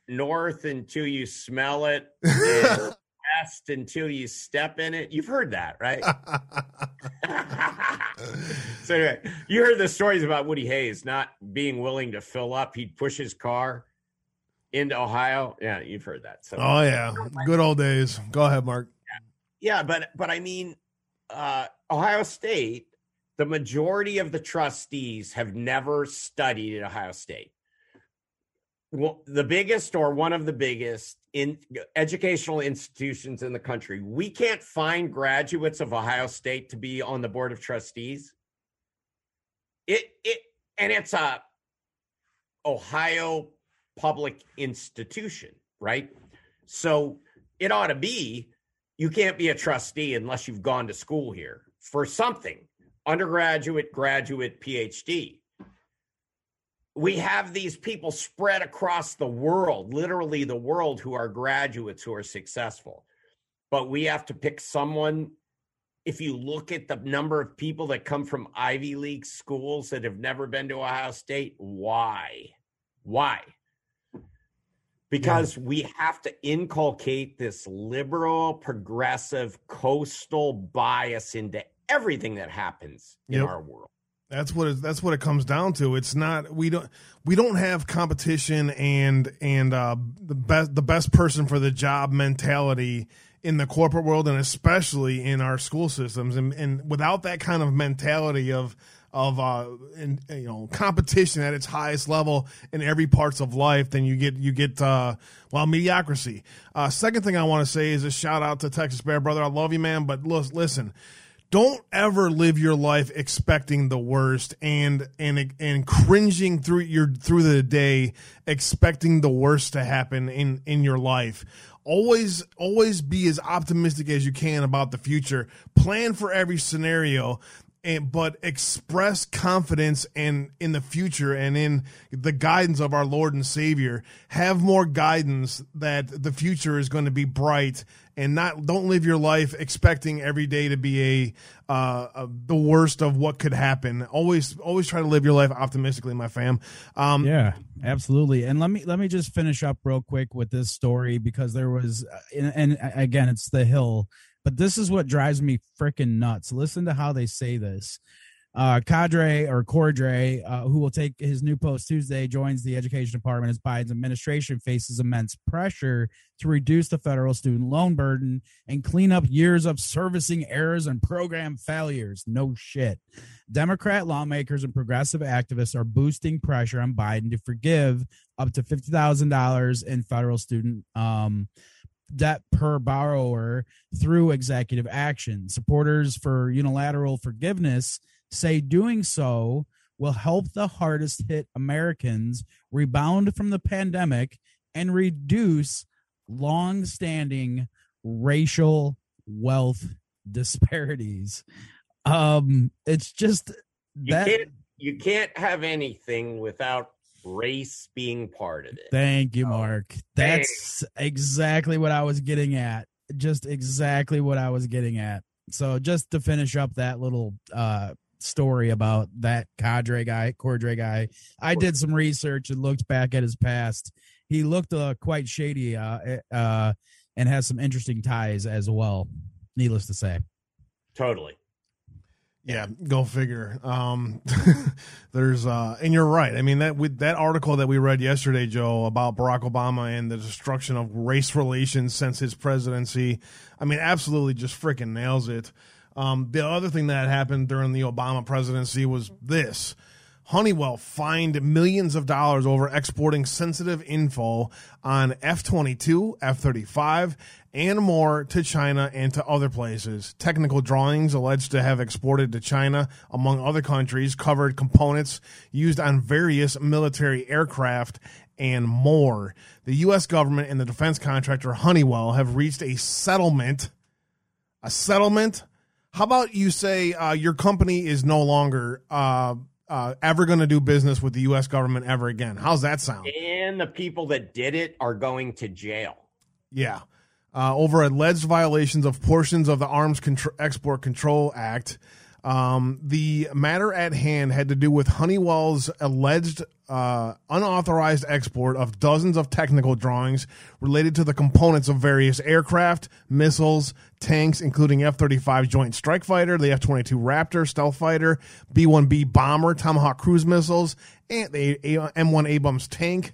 north until you smell it, and west until you step in it. You've heard that, right? So anyway, you heard the stories about Woody Hayes not being willing to fill up. He'd push his car into Ohio. Yeah, you've heard that. So, oh, yeah. Good old days. Go ahead, Mark. Yeah, yeah but but I mean, uh, Ohio State, the majority of the trustees have never studied at Ohio State. Well, the biggest or one of the biggest in educational institutions in the country. We can't find graduates of Ohio State to be on the board of trustees. It it and it's a Ohio public institution, right? So it ought to be, you can't be a trustee unless you've gone to school here for something, undergraduate, graduate, PhD. We have these people spread across the world, literally the world, who are graduates who are successful. But we have to pick someone. If you look at the number of people that come from Ivy League schools that have never been to Ohio State, why? Why? Because yeah. we have to inculcate this liberal, progressive, coastal bias into everything that happens yep. in our world. That's what it, that's what it comes down to. It's not we don't we don't have competition and and uh, the best the best person for the job mentality in the corporate world, and especially in our school systems. And, and without that kind of mentality of of uh and, you know, competition at its highest level in every parts of life, then you get you get uh well mediocrity. Uh, second thing I want to say is a shout out to Texas Bear Brother. I love you, man, but look, listen. Don't ever live your life expecting the worst and and and cringing through your through the day expecting the worst to happen in, in your life. Always always be as optimistic as you can about the future. Plan for every scenario, and but express confidence and in the future and in the guidance of our Lord and Savior. Have more guidance that the future is going to be bright. And not don't live your life expecting every day to be a, uh, a the worst of what could happen. Always, always try to live your life optimistically, my fam. Um, yeah, absolutely. And let me let me just finish up real quick with this story, because there was, and, and again, it's the Hill, but this is what drives me freaking nuts. Listen to how they say this. Uh, Cordray or Cordray, uh, who will take his new post Tuesday, joins the Education Department as Biden's administration faces immense pressure to reduce the federal student loan burden and clean up years of servicing errors and program failures. No shit. Democrat lawmakers and progressive activists are boosting pressure on Biden to forgive up to fifty thousand dollars in federal student um debt per borrower through executive action. Supporters for unilateral forgiveness say doing so will help the hardest hit Americans rebound from the pandemic and reduce long-standing racial wealth disparities. Um, it's just that you can't, you can't have anything without race being part of it. Thank you, Mark. That's exactly what I was getting at. Just exactly what I was getting at. So just to finish up that little uh story about that Cordray guy, Cordray guy. I did some research and looked back at his past. He looked uh, quite shady uh, uh, and has some interesting ties as well, needless to say. Totally. Yeah, go figure. Um, there's uh, and you're right. I mean, that with that article that we read yesterday, Joe, about Barack Obama and the destruction of race relations since his presidency. I mean, absolutely just freaking nails it. Um, the other thing that happened during the Obama presidency was this. Honeywell fined millions of dollars over exporting sensitive info on F twenty-two, F thirty-five, and more to China and to other places. Technical drawings alleged to have exported to China, among other countries, covered components used on various military aircraft and more. The U S government and the defense contractor Honeywell have reached a settlement, a settlement. How about you say uh, your company is no longer uh, uh, ever going to do business with the U S government ever again? How's that sound? And the people that did it are going to jail. Yeah. Uh, over alleged violations of portions of the Arms Contro- Export Control Act. Um, the matter at hand had to do with Honeywell's alleged uh, unauthorized export of dozens of technical drawings related to the components of various aircraft, missiles, tanks, including F thirty-five Joint Strike Fighter, the F twenty-two Raptor, Stealth Fighter, B one B Bomber, Tomahawk Cruise Missiles, and the M one Abrams tank.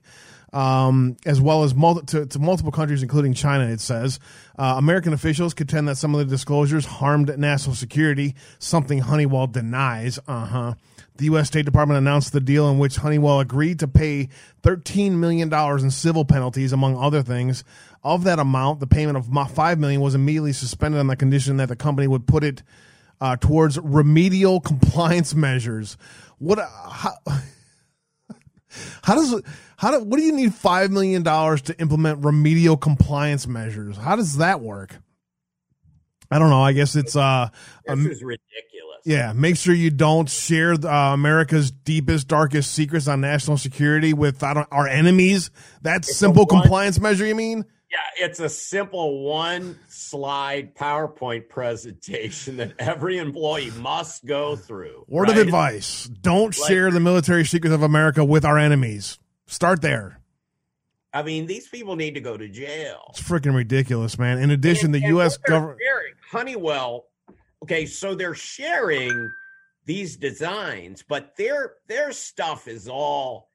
Um, as well as multi- to, to multiple countries, including China, it says. Uh, American officials contend that some of the disclosures harmed national security, something Honeywell denies. Uh-huh. The U S. State Department announced the deal in which Honeywell agreed to pay thirteen million dollars in civil penalties, among other things. Of that amount, the payment of five million dollars was immediately suspended on the condition that the company would put it uh, towards remedial compliance measures. What a... How, How does how do, what do you need five million dollars to implement remedial compliance measures? How does that work? I don't know. I guess it's uh, this um, is ridiculous. Yeah, make sure you don't share uh, America's deepest, darkest secrets on national security with I don't, our enemies. That's it's simple one, compliance measure. You mean? Yeah, it's a simple one-slide PowerPoint presentation that every employee must go through. Word right? of advice: don't like, share the military secrets of America with our enemies. Start there. I mean, these people need to go to jail. It's freaking ridiculous, man. In addition, and, the and U S government. Honeywell, okay, so they're sharing these designs, but their their stuff is all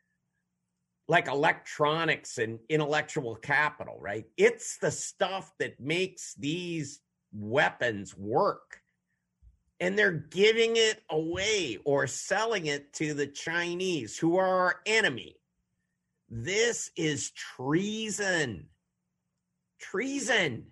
like electronics and intellectual capital, right? It's the stuff that makes these weapons work, and they're giving it away or selling it to the Chinese, who are our enemy. This is treason. Treason.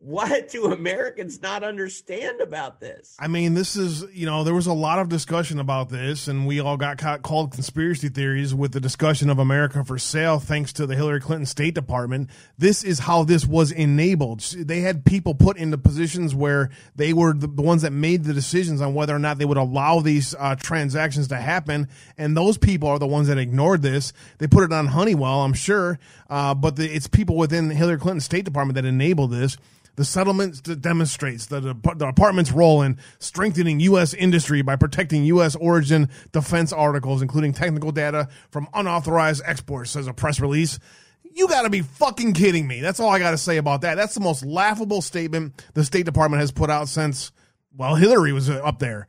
What do Americans not understand about this? I mean, this is, you know, there was a lot of discussion about this, and we all got caught, called conspiracy theories with the discussion of America for sale thanks to the Hillary Clinton State Department. This is how this was enabled. They had people put into positions where they were the ones that made the decisions on whether or not they would allow these uh, transactions to happen, and those people are the ones that ignored this. They put it on Honeywell, I'm sure, uh, but the, it's people within the Hillary Clinton State Department that enabled this. The settlement demonstrates the, the department's role in strengthening U S industry by protecting U S origin defense articles, including technical data from unauthorized exports, says a press release. You got to be fucking kidding me. That's all I got to say about that. That's the most laughable statement the State Department has put out since, well, Hillary was up there.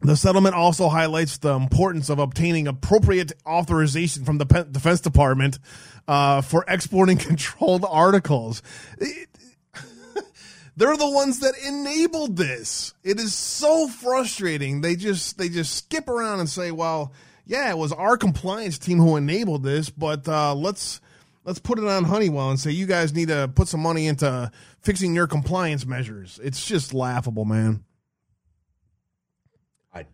The settlement also highlights the importance of obtaining appropriate authorization from the Defense Department uh, for exporting controlled articles. It, They're the ones that enabled this. It is so frustrating. They just they just skip around and say, "Well, yeah, it was our compliance team who enabled this, but uh, let's let's put it on Honeywell and say you guys need to put some money into fixing your compliance measures." It's just laughable, man. I,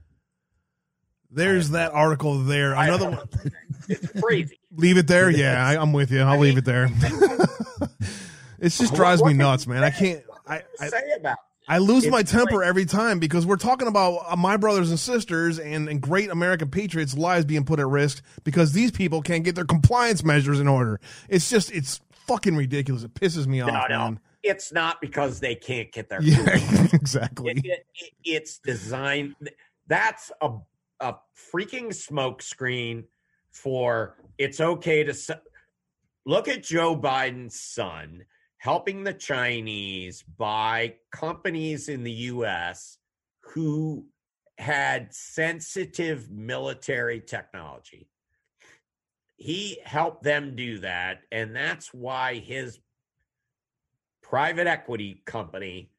There's I, that article there. Another one. It's crazy. Leave it there. Yeah, I, I'm with you. I'll I mean, leave it there. It just drives me nuts, man. I can't. I, I, I lose my temper every time because we're talking about my brothers and sisters and, and great American patriots' lives being put at risk because these people can't get their compliance measures in order. It's just, it's fucking ridiculous. It pisses me off. No, no. Man. It's not because they can't get their compliance. Yeah, exactly. It, it, it, it's designed. That's a, a freaking smokescreen for it's okay to su- look at Joe Biden's son. Helping the Chinese buy companies in the U S who had sensitive military technology. He helped them do that, and that's why his private equity company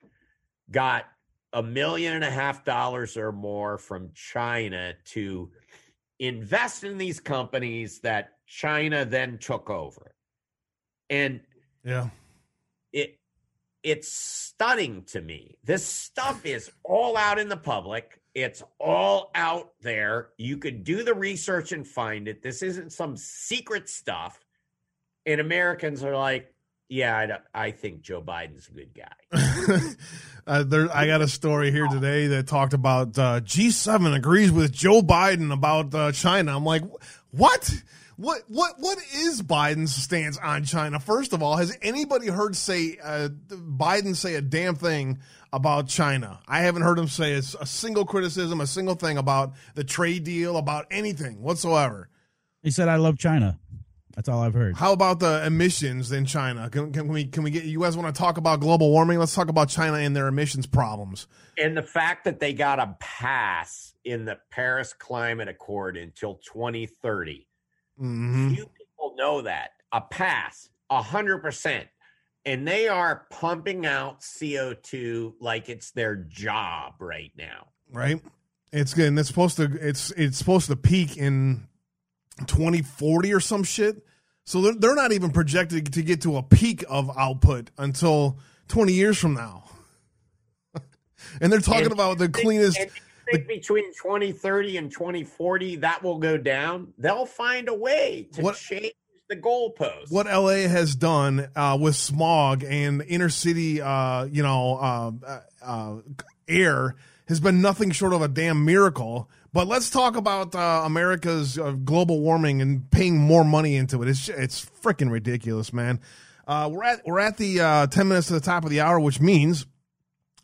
got a million and a half dollars or more from China to invest in these companies that China then took over. And yeah. It it's stunning to me. This stuff is all out in the public. It's all out there. You could do the research and find it. This isn't some secret stuff. And Americans are like, yeah, I, don't, I think Joe Biden's a good guy. uh, there, I got a story here today that talked about uh, G seven agrees with Joe Biden about uh, China. I'm like, what? What what what is Biden's stance on China? First of all, has anybody heard say uh, Biden say a damn thing about China? I haven't heard him say a, a single criticism, a single thing about the trade deal, about anything whatsoever. He said, "I love China." That's all I've heard. How about the emissions in China? Can, can we can we get you guys want to talk about global warming? Let's talk about China and their emissions problems. And the fact that they got a pass in the Paris Climate Accord until twenty thirty. Mm-hmm. Few people know that. A pass, one hundred percent. And they are pumping out C O two like it's their job right now. Right. It's good. And it's supposed to it's it's supposed to peak in twenty forty or some shit. So they're, they're not even projected to get to a peak of output until twenty years from now. And they're talking and about the cleanest. And think between twenty thirty and twenty forty, that will go down. They'll find a way to what, change the goalposts. What L A has done uh, with smog and inner city, uh, you know, uh, uh, air has been nothing short of a damn miracle. But let's talk about uh, America's uh, global warming and paying more money into it. It's it's freaking ridiculous, man. Uh, we're at we're at the uh, ten minutes to the top of the hour, which means,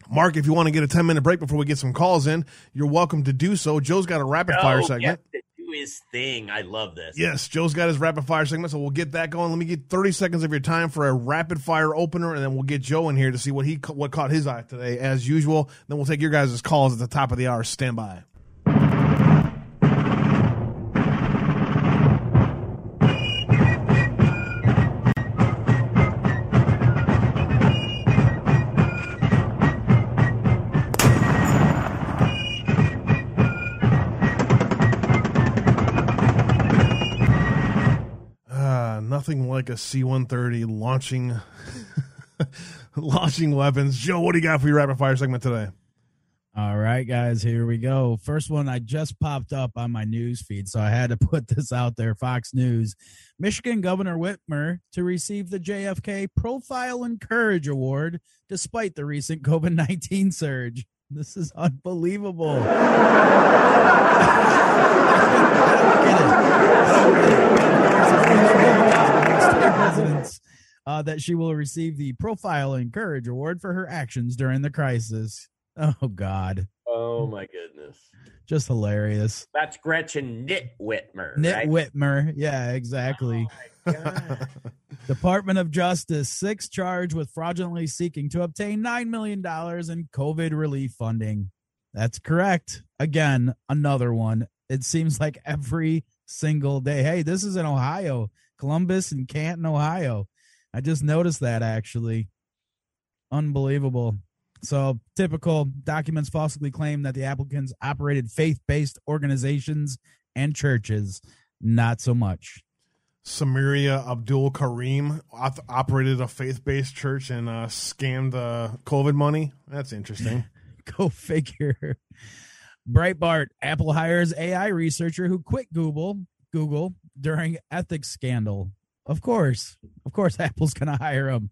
Mark, if you want to get a ten minute break before we get some calls in, you're welcome to do so. Joe's got a rapid Joe fire segment. Gets to do his thing. I love this. Yes, Joe's got his rapid fire segment, so we'll get that going. Let me get thirty seconds of your time for a rapid fire opener, and then we'll get Joe in here to see what he what caught his eye today, as usual. Then we'll take your guys' calls at the top of the hour. Stand by. Nothing like a C one thirty launching launching weapons. Joe, what do you got for your rapid fire segment today? All right, guys, here we go. First one, I just popped up on my news feed, so I had to put this out there. Fox News. Michigan Governor Whitmer to receive the J F K Profile and Courage Award despite the recent COVID nineteen surge. This is unbelievable. Uh, that she will receive the Profile and Courage Award for her actions during the crisis. Oh, God. Oh, my goodness. Just hilarious. That's Gretchen Whitmer. Nit right? Whitmer. Yeah, exactly. Oh, my God. Department of Justice, six charged with fraudulently seeking to obtain nine million dollars in COVID relief funding. That's correct. Again, another one. It seems like every single day. Hey, this is in Ohio. Columbus and Canton, Ohio. I just noticed that, actually. Unbelievable. So, typical documents falsely claim that the applicants operated faith-based organizations and churches. Not so much. Samaria Abdul Karim op- operated a faith-based church and uh, scammed uh, COVID money. That's interesting. Go figure. Breitbart, Apple hires A I researcher who quit Google. Google. During ethics scandal. Of course. Of course, Apple's going to hire him.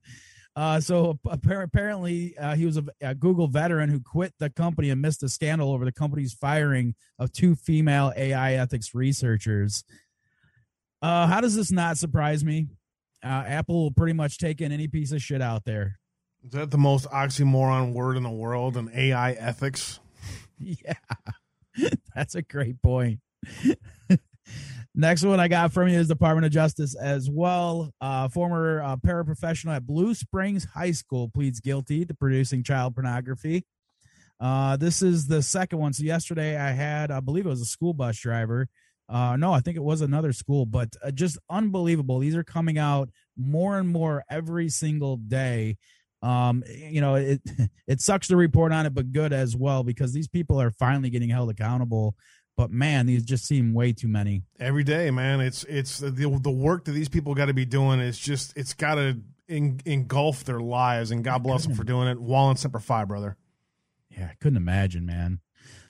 Uh, so apparently uh, he was a, a Google veteran who quit the company and missed a scandal over the company's firing of two female A I ethics researchers. Uh, how does this not surprise me? Uh, Apple will pretty much take in any piece of shit out there. Is that the most oxymoron word in the world, an A I ethics? Yeah, that's a great point. Next one I got from you is Department of Justice as well. Uh, former uh, paraprofessional at Blue Springs High School pleads guilty to producing child pornography. Uh, this is the second one. So yesterday I had, I believe it was a school bus driver. Uh, no, I think it was another school, but uh, just unbelievable. These are coming out more and more every single day. Um, you know, it it sucks to report on it, but good as well, because these people are finally getting held accountable. But, man, these just seem way too many. Every day, man, it's it's the, the work that these people got to be doing is just, it's got to en- engulf their lives, and God bless them for doing it. Wall and Semper Fi, brother. Yeah, I couldn't imagine, man.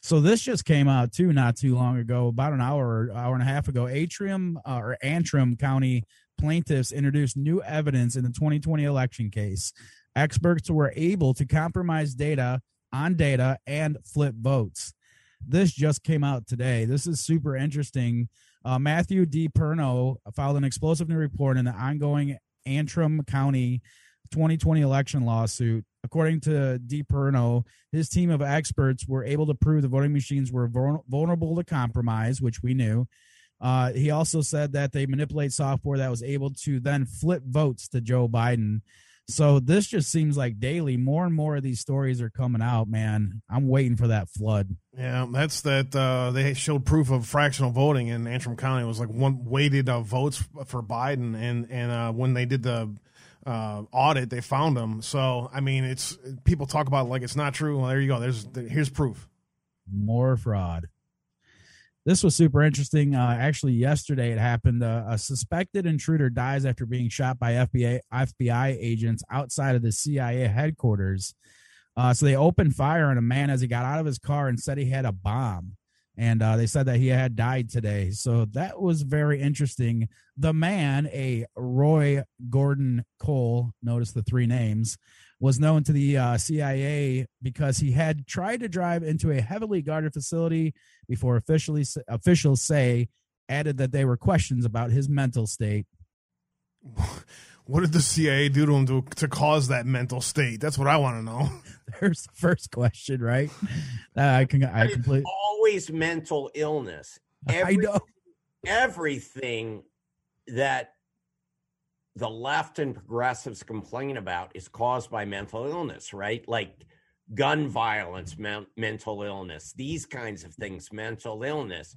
So this just came out, too, not too long ago, about an hour, hour and a half ago. Atrium uh, or Antrim County plaintiffs introduced new evidence in the twenty twenty election case. Experts were able to compromise data on data and flip votes. This just came out today. This is super interesting. Uh, Matthew D. Perno filed an explosive new report in the ongoing Antrim County twenty twenty election lawsuit. According to D. Perno, his team of experts were able to prove the voting machines were vulnerable to compromise, which we knew. Uh, he also said that they manipulate software that was able to then flip votes to Joe Biden. So this just seems like daily more and more of these stories are coming out, man. I'm waiting for that flood. Yeah, that's that uh, they showed proof of fractional voting in Antrim County. It was like one weighted uh, votes for Biden. And, and uh, when they did the uh, audit, they found them. So, I mean, it's people talk about it like it's not true. Well, there you go. There's here's proof. More fraud. This was super interesting. Uh, actually, yesterday it happened. Uh, a suspected intruder dies after being shot by F B I, F B I agents outside of the C I A headquarters. Uh, so they opened fire on a man as he got out of his car and said he had a bomb. And uh, they said that he had died today. So that was very interesting. The man, a Roy Gordon Cole, notice the three names, was known to the uh, C I A because he had tried to drive into a heavily guarded facility before officially officials say added that they were questions about his mental state. What did the C I A do to him to, to cause that mental state? That's what I want to know. There's the first question, right? Uh, I can. I completely. Always mental illness. Every, I know everything that the left and progressives complain about is caused by mental illness, right? Like gun violence, men- mental illness, these kinds of things, mental illness.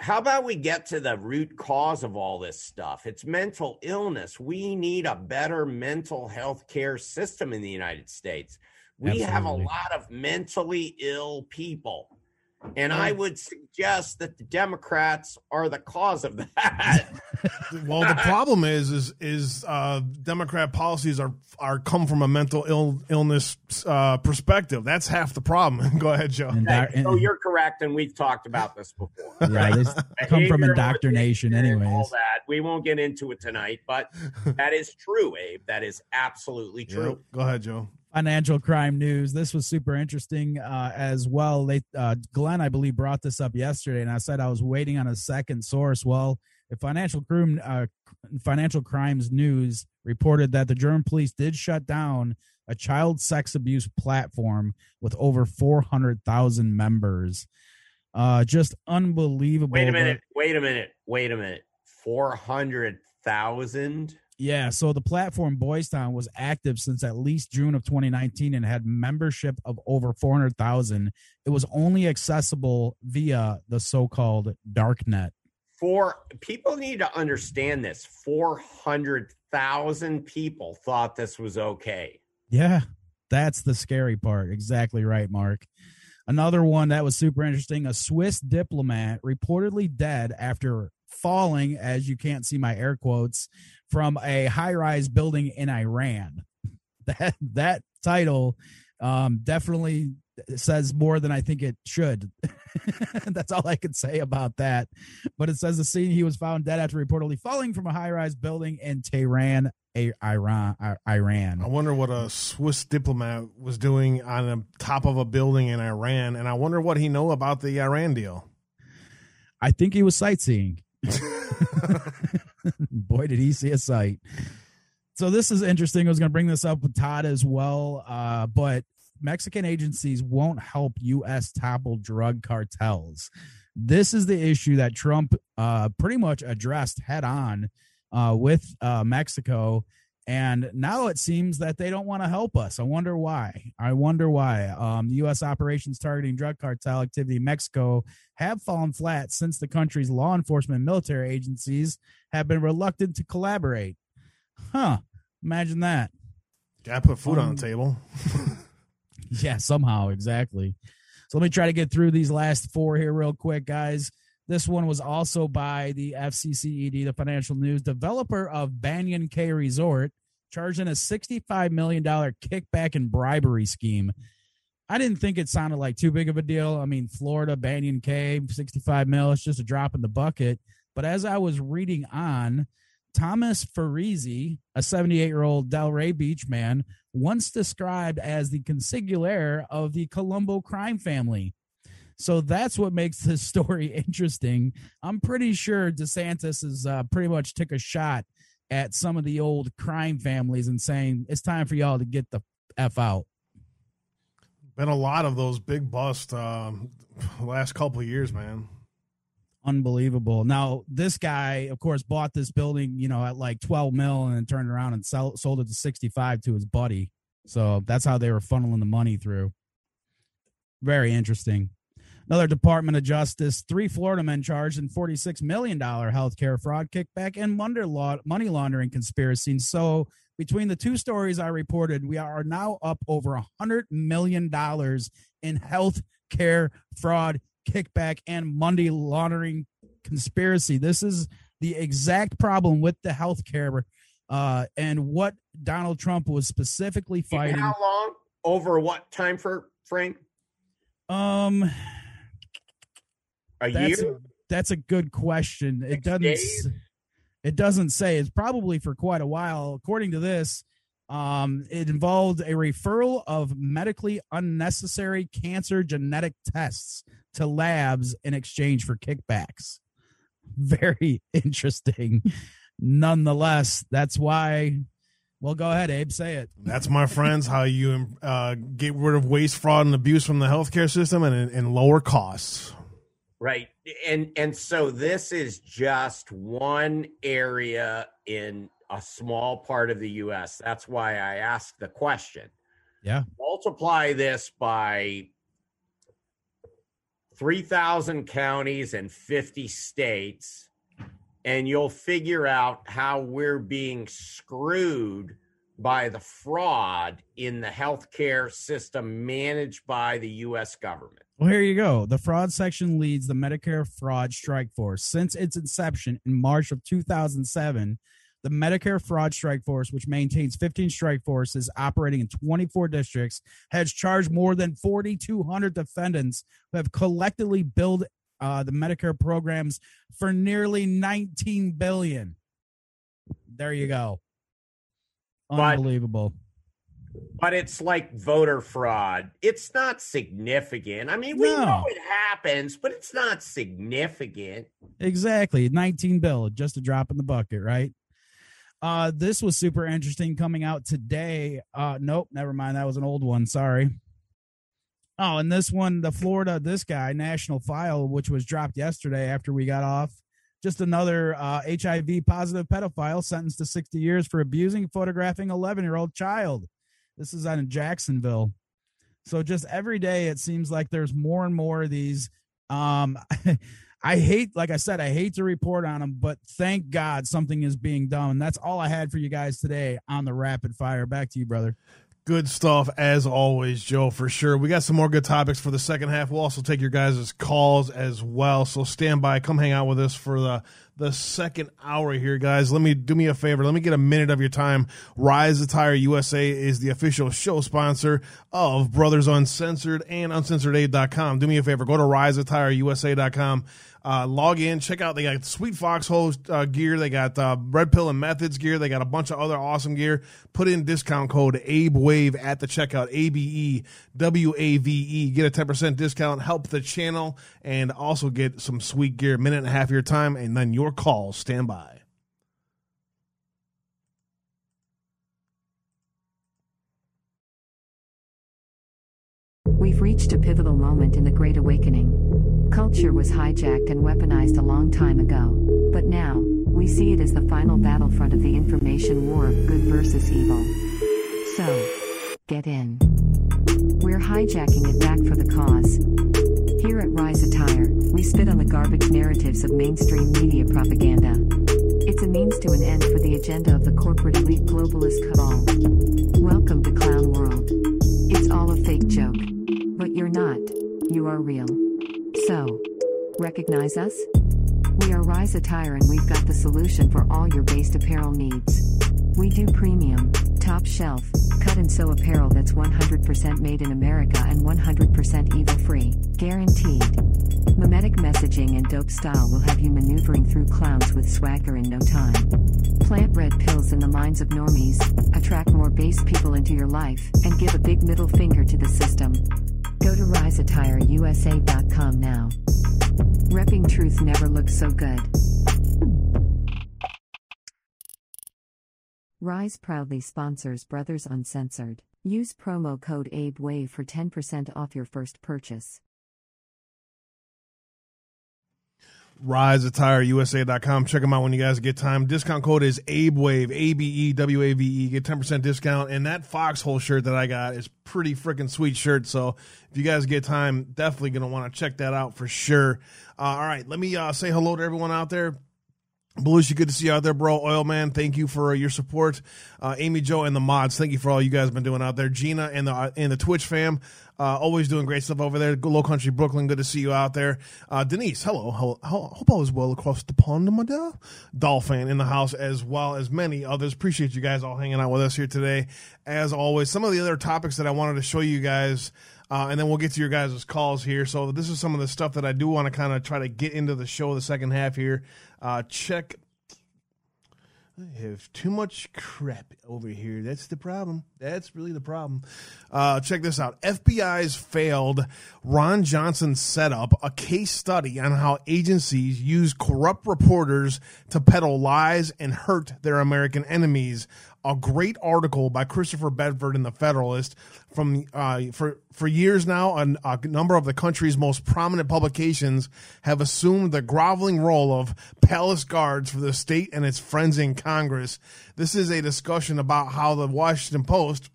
How about we get to the root cause of all this stuff? It's mental illness. We need a better mental health care system in the United States. We Absolutely. have a lot of mentally ill people. And I would suggest that the Democrats are the cause of that. Well, the problem is, is, is uh, Democrat policies are are come from a mental ill, illness uh, perspective. That's half the problem. Go ahead, Joe. Indoctr- hey, so you're correct, and we've talked about this before. Right, this come from indoctrination, anyways. All that. We won't get into it tonight, but that is true, Abe. That is absolutely true. Yep. Go ahead, Joe. Financial crime news. This was super interesting uh, as well. They, uh, Glenn, I believe, brought this up yesterday, and I said I was waiting on a second source. Well, the financial crime, uh, financial crimes news reported that the German police did shut down a child sex abuse platform with over four hundred thousand members. Uh, just unbelievable. Wait a minute. That- wait a minute. Wait a minute. four hundred thousand? Yeah, so the platform Boys Town was active since at least June of twenty nineteen and had membership of over four hundred thousand. It was only accessible via the so-called darknet. For people need to understand this, four hundred thousand people thought this was okay. Yeah, that's the scary part. Exactly right, Mark. Another one that was super interesting, a Swiss diplomat reportedly dead after falling, as you can't see my air quotes, from a high-rise building in Iran. That that title um, definitely says more than I think it should. That's all I could say about that. But it says the scene he was found dead after reportedly falling from a high-rise building in Tehran, Iran. Iran. I wonder what a Swiss diplomat was doing on the top of a building in Iran, and I wonder what he know about the Iran deal. I think he was sightseeing. Boy, did he see a sight. So this is interesting. I was going to bring this up with Todd as well, uh, but Mexican agencies won't help U S topple drug cartels. This is the issue that Trump uh, pretty much addressed head on uh, with uh, Mexico. And now it seems that they don't want to help us. I wonder why. I wonder why. Um, U S operations targeting drug cartel activity in Mexico have fallen flat since the country's law enforcement and military agencies have been reluctant to collaborate. Huh. Imagine that. Gotta put food um, on the table. Yeah, somehow. Exactly. So let me try to get through these last four here real quick, guys. This one was also by the F C C E D, the Financial News, developer of Banyan K Resort, charging a sixty-five million dollars kickback and bribery scheme. I didn't think it sounded like too big of a deal. I mean, Florida, Banyan K, sixty-five mil, it's just a drop in the bucket. But as I was reading on, Thomas Ferrizzi, a seventy-eight-year-old Delray Beach man, once described as the consigliere of the Colombo crime family. So that's what makes this story interesting. I'm pretty sure DeSantis has uh, pretty much took a shot at some of the old crime families and saying, it's time for y'all to get the F out. Been a lot of those big busts uh, the last couple of years, man. Unbelievable. Now, this guy, of course, bought this building, you know, at like twelve mil and then turned around and sell, sold it to sixty-five to his buddy. So that's how they were funneling the money through. Very interesting. Another Department of Justice, three Florida men charged in forty-six million dollars healthcare fraud, kickback, and money laundering conspiracy. So between the two stories I reported, we are now up over one hundred million dollars in healthcare fraud, kickback, and money laundering conspiracy. This is the exact problem with the healthcare uh, and what Donald Trump was specifically fighting. And how long? Over what time for frame? Um, a that's year. A, that's a good question. Six it doesn't. Days? It doesn't say. It's probably for quite a while. According to this, um, it involved a referral of medically unnecessary cancer genetic tests to labs in exchange for kickbacks. Very interesting. Nonetheless, that's why. Well, go ahead, Abe. Say it. That's, my friends, how you uh, get rid of waste, fraud, and abuse from the healthcare system, and, and lower costs. Right. And and so this is just one area in a small part of the U S. That's why I asked the question. Yeah. Multiply this by three thousand counties and fifty states, and you'll figure out how we're being screwed by the fraud in the healthcare system managed by the U S government. Well, here you go. The fraud section leads the Medicare Fraud Strike Force. Since its inception in March of two thousand seven, the Medicare Fraud Strike Force, which maintains fifteen strike forces operating in twenty-four districts, has charged more than four thousand two hundred defendants who have collectively billed Uh, the Medicare programs for nearly nineteen billion dollars. There you go. Unbelievable. But, but it's like voter fraud. It's not significant. I mean, we no. know it happens, but it's not significant. Exactly. nineteen bill, just a drop in the bucket, right? Uh, this was super interesting coming out today. Uh, nope, never mind. That was an old one. Sorry. Oh, and this one, the Florida, this guy, National File, which was dropped yesterday after we got off. Just another uh, H I V-positive pedophile sentenced to sixty years for abusing, photographing an eleven-year-old child. This is out in Jacksonville. So just every day, it seems like there's more and more of these. Um, I hate, like I said, I hate to report on them, but thank God something is being done. That's all I had for you guys today on the Rapid Fire. Back to you, brother. Good stuff, as always, Joe, for sure. We got some more good topics for the second half. We'll also take your guys' calls as well, so stand by. Come hang out with us for the, the second hour here, guys. Let me do me a favor. Let me get a minute of your time. Rise Attire U S A is the official show sponsor of Brothers Uncensored and Uncensored Abe dot com. Do me a favor. Go to Rise Attire U S A dot com. Uh, log in, check out. They got sweet Foxhole uh, gear. They got uh, Red Pill and Methods gear. They got a bunch of other awesome gear. Put in discount code ABEWAVE at the checkout, A B E W A V E. Get a ten percent discount, help the channel, and also get some sweet gear. Minute and a half of your time, and then your call. Stand by. We've reached a pivotal moment in the Great Awakening. Culture was hijacked and weaponized a long time ago, but now, we see it as the final battlefront of the information war of good versus evil. So, get in. We're hijacking it back for the cause. Here at Rise Attire, we spit on the garbage narratives of mainstream media propaganda. It's a means to an end for the agenda of the corporate elite globalist cabal. Welcome to Clown World. It's all a fake joke. But you're not. You are real. So, recognize us? We are Rise Attire, and we've got the solution for all your based apparel needs. We do premium, top shelf, cut and sew apparel that's one hundred percent made in America and one hundred percent evil-free, guaranteed. Mimetic messaging and dope style will have you maneuvering through clowns with swagger in no time. Plant red pills in the minds of normies, attract more base people into your life, and give a big middle finger to the system. Go to Rise Attire U S A dot com now. Repping truth never looked so good. Rise proudly sponsors Brothers Uncensored. Use promo code ABEWAVE for ten percent off your first purchase. Rise Attire U S A dot com. Check them out when you guys get time. Discount code is ABEWAVE, A B E W A V E. Get ten percent discount. And that Foxhole shirt that I got is pretty freaking sweet shirt. So if you guys get time, definitely going to want to check that out for sure. Uh, all right, let me uh, say hello to everyone out there. Belushi, good to see you out there, bro. Oil Man, thank you for your support. Uh, Amy, Joe, and the mods, thank you for all you guys have been doing out there. Gina and the and the Twitch fam, uh, always doing great stuff over there. Low Country Brooklyn, good to see you out there. Uh, Denise, hello. hello. Hope all is well across the pond, my dear. Dolphin in the house, as well as many others. Appreciate you guys all hanging out with us here today. As always, some of the other topics that I wanted to show you guys. Uh, and then we'll get to your guys' calls here. So this is some of the stuff that I do want to kind of try to get into the show the second half here. Uh, check. I have too much crap over here. That's the problem. That's really the problem. Uh, check this out. F B I's failed Ron Johnson setup, a case study on how agencies use corrupt reporters to peddle lies and hurt their American enemies. A great article by Christopher Bedford in The Federalist. From uh, for for years now, a, a number of the country's most prominent publications have assumed the groveling role of palace guards for the state and its friends in Congress. This is a discussion about how the Washington Post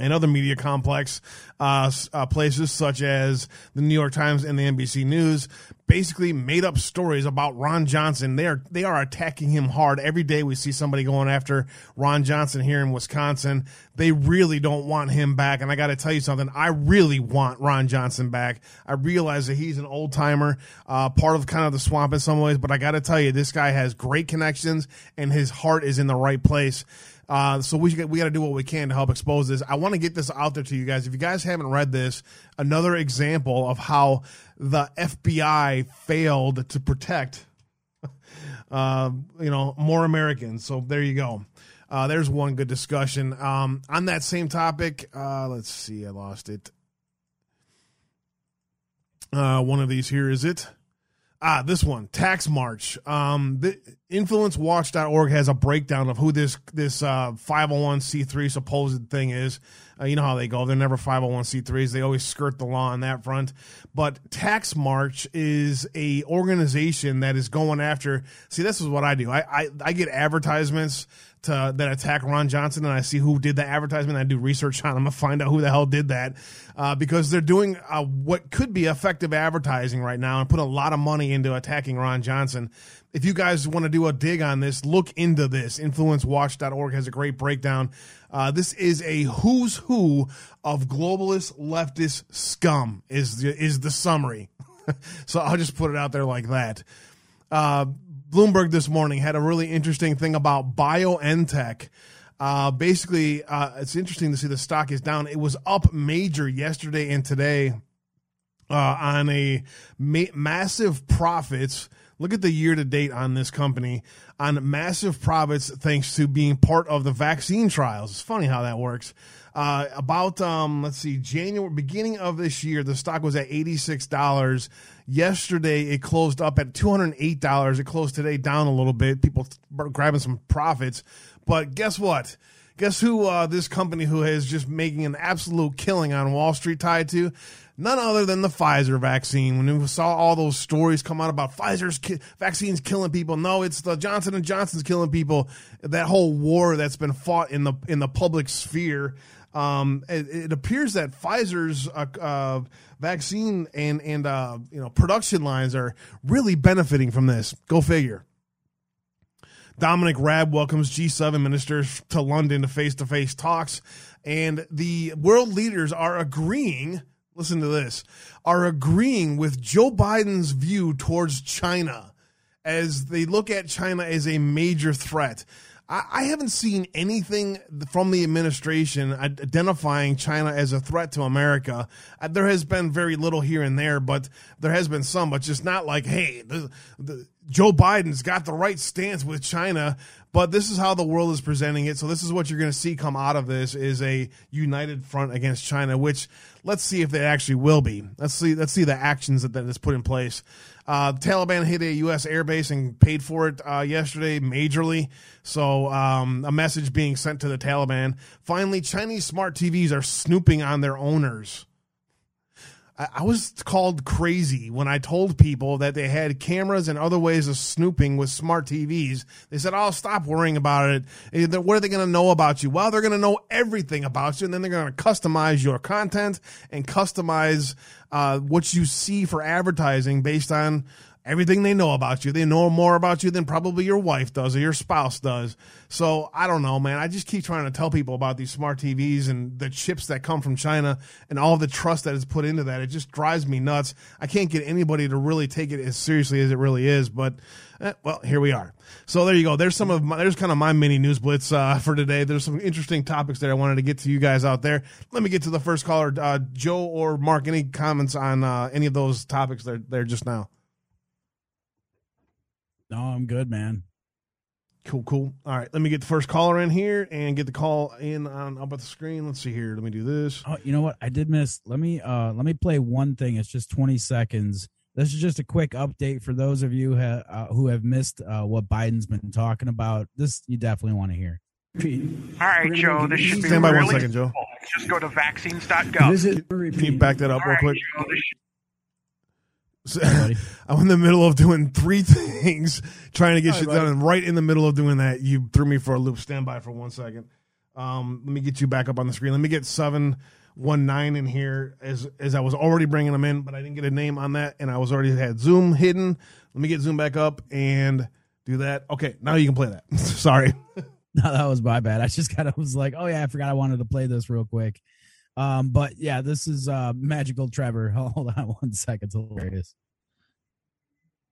and other media complex uh, uh, places such as the New York Times and the N B C News basically made up stories about Ron Johnson. They are, they are attacking him hard. Every day we see somebody going after Ron Johnson here in Wisconsin. They really don't want him back. And I got to tell you something. I really want Ron Johnson back. I realize that he's an old timer, uh, part of kind of the swamp in some ways, but I got to tell you, this guy has great connections and his heart is in the right place. Uh, so we we got to do what we can to help expose this. I want to get this out there to you guys. If you guys haven't read this, another example of how the F B I failed to protect, uh, you know, more Americans. So there you go. Uh, there's one good discussion. Um, on that same topic, uh, let's see. I lost it. Uh, one of these here, is it? Ah, this one, Tax March. Um, the Influence Watch dot org has a breakdown of who this this uh, five oh one c three supposed thing is. Uh, you know how they go. They're never five oh one c threes. They always skirt the law on that front. But Tax March is a organization that is going after. See, this is what I do. I I, I get advertisements to that attack Ron Johnson, and I see who did the advertisement. I do research on them. I find out who the hell did that uh, because they're doing uh, what could be effective advertising right now and put a lot of money into attacking Ron Johnson. If you guys want to do a dig on this, look into this. Influence Watch dot org has a great breakdown. Uh, this is a who's who of globalist leftist scum is the, is the summary. So I'll just put it out there like that. Uh, Bloomberg this morning had a really interesting thing about BioNTech. Uh, basically, uh, it's interesting to see the stock is down. It was up major yesterday and today uh, on a ma- massive profits. Look at the year-to-date on this company, on massive profits thanks to being part of the vaccine trials. It's funny how that works. Uh, about, um, let's see, January, beginning of this year, the stock was at eighty-six dollars. Yesterday, it closed up at two hundred eight dollars. It closed today down a little bit, people grabbing some profits. But guess what? Guess who uh, this company who is just making an absolute killing on Wall Street tied to? None other than the Pfizer vaccine. When we saw all those stories come out about Pfizer's ki- vaccines killing people, no, it's the Johnson and Johnson's killing people. That whole war that's been fought in the in the public sphere. Um, it, it appears that Pfizer's uh, uh, vaccine and and uh, you know production lines are really benefiting from this. Go figure. Dominic Raab welcomes G seven ministers to London to face-to-face talks, and the world leaders are agreeing. Listen to this, are agreeing with Joe Biden's view towards China as they look at China as a major threat. I, I haven't seen anything from the administration identifying China as a threat to America. There has been very little here and there, but there has been some, but just not like, hey, the, the, Joe Biden's got the right stance with China, but this is how the world is presenting it. So this is what you're going to see come out of this is a united front against China, which let's see if they actually will be. Let's see. Let's see the actions that, that is put in place. Uh, the Taliban hit a U S airbase and paid for it uh, yesterday majorly. So um, a message being sent to the Taliban. Finally, Chinese smart T Vs are snooping on their owners. I was called crazy when I told people that they had cameras and other ways of snooping with smart T Vs. They said, oh, stop worrying about it. What are they going to know about you? Well, they're going to know everything about you, and then they're going to customize your content and customize uh, what you see for advertising based on everything they know about you. They know more about you than probably your wife does or your spouse does. So I don't know, man. I just keep trying to tell people about these smart T Vs and the chips that come from China and all the trust that is put into that. It just drives me nuts. I can't get anybody to really take it as seriously as it really is, but eh, well, here we are. So there you go. There's some of my, there's kind of my mini news blitz uh, for today. There's some interesting topics that I wanted to get to you guys out there. Let me get to the first caller, uh, Joe or Mark. Any comments on uh, any of those topics there, there just now? No, I'm good, man. Cool, cool. All right, let me get the first caller in here and get the call in on up at the screen. Let's see here. Let me do this. Oh, you know what? I did miss. Let me uh, let me play one thing. It's just twenty seconds. This is just a quick update for those of you ha- uh, who have missed uh, what Biden's been talking about. This you definitely want to hear. Repeat. All right, Joe. This should be stand by really one second, Joe. Just go to vaccines dot gov. Visit, can you back that up all real quick? Right, Joe, this should- So, I'm in the middle of doing three things, trying to get right, shit done, right. And right in the middle of doing that, you threw me for a loop. Stand by for one second. Um, let me get you back up on the screen. Let me get seven one nine in here, as as I was already bringing them in, but I didn't get a name on that, and I was already had Zoom hidden. Let me get Zoom back up and do that. Okay, now you can play that. Sorry. No, that was my bad. I just kind of was like, oh, yeah, I forgot I wanted to play this real quick. Um, but yeah, this is uh, Magical Trevor. Hold on one second. It's hilarious.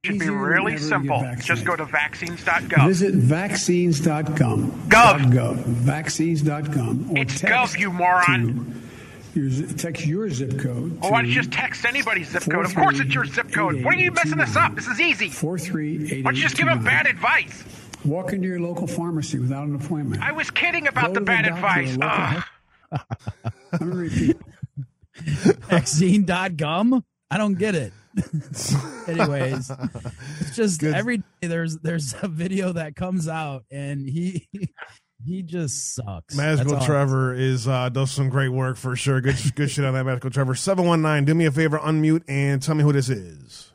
It should be really simple. Just go to vaccines dot gov. Visit vaccines dot com. Gov. Gov. Vaccines dot com. It's gov, you moron. Your, text your zip code. Oh, why don't you just text anybody's zip code? Of course it's your zip code. Why are you messing this up? This is easy. four three eight eight two nine. Why don't you just give them bad advice? Walk into your local pharmacy without an appointment. I was kidding about the bad advice. Ugh. vaccine dot gum? I don't get it. Anyways, it's just good. Every day there's there's a video that comes out and he he just sucks. Magical Trevor is uh, does some great work for sure. Good good shit on that, Magical Trevor. seven one nine, do me a favor, unmute and tell me who this is.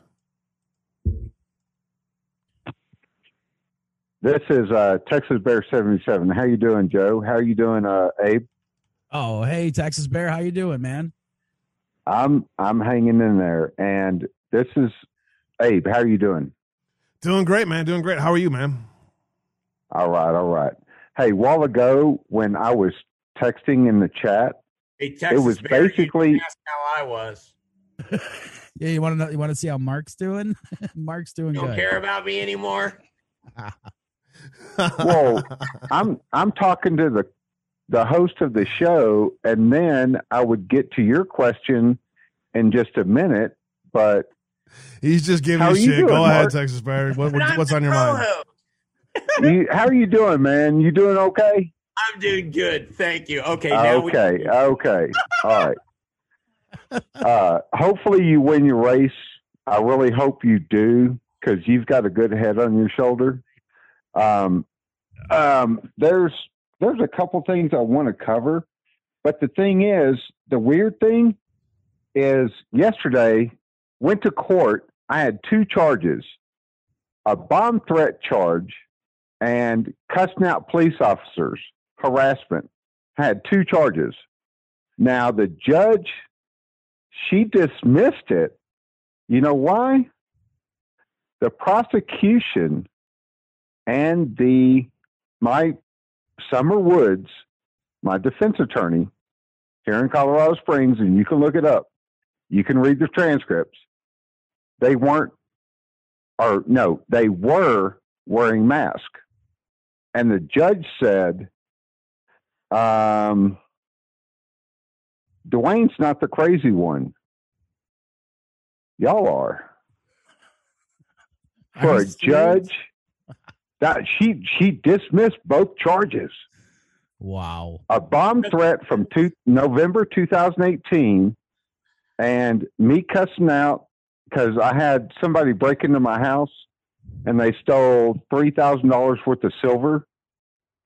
This is uh, Texas Bear seventy-seven. How you doing, Joe? How you doing, uh, Abe? Oh, hey, Texas Bear, how you doing, man? I'm I'm hanging in there, and this is Abe. How are you doing? Doing great, man. Doing great. How are you, man? All right, all right. Hey, a while ago when I was texting in the chat, hey, Texas it was Bear, basically you didn't ask how I was. Yeah, you want to know? You want to see how Mark's doing? Mark's doing. You don't good. Care about me anymore. Well, I'm I'm talking to the. the host of the show, and then I would get to your question in just a minute, but he's just giving you shit. Doing, Go Mark? Ahead, Texas Barry. What, what's on your mind? you, how are you doing, man? You doing okay? I'm doing good. Thank you. Okay. Now okay. We- okay. All right. Uh, hopefully you win your race. I really hope you do, because you've got a good head on your shoulder. Um, um, there's, There's a couple things I want to cover, but the thing is, the weird thing is yesterday went to court. I had two charges, a bomb threat charge and cussing out police officers, harassment. I had two charges. Now the judge, she dismissed it. You know why? The prosecution and the, my, Summer Woods, my defense attorney here in Colorado Springs, and you can look it up. You can read the transcripts. They weren't, or no, they were wearing masks. And the judge said, um, Dwayne's not the crazy one. Y'all are. For a judge... That she she dismissed both charges. Wow. A bomb threat from two, November two thousand eighteen and me cussing out because I had somebody break into my house and they stole three thousand dollars worth of silver.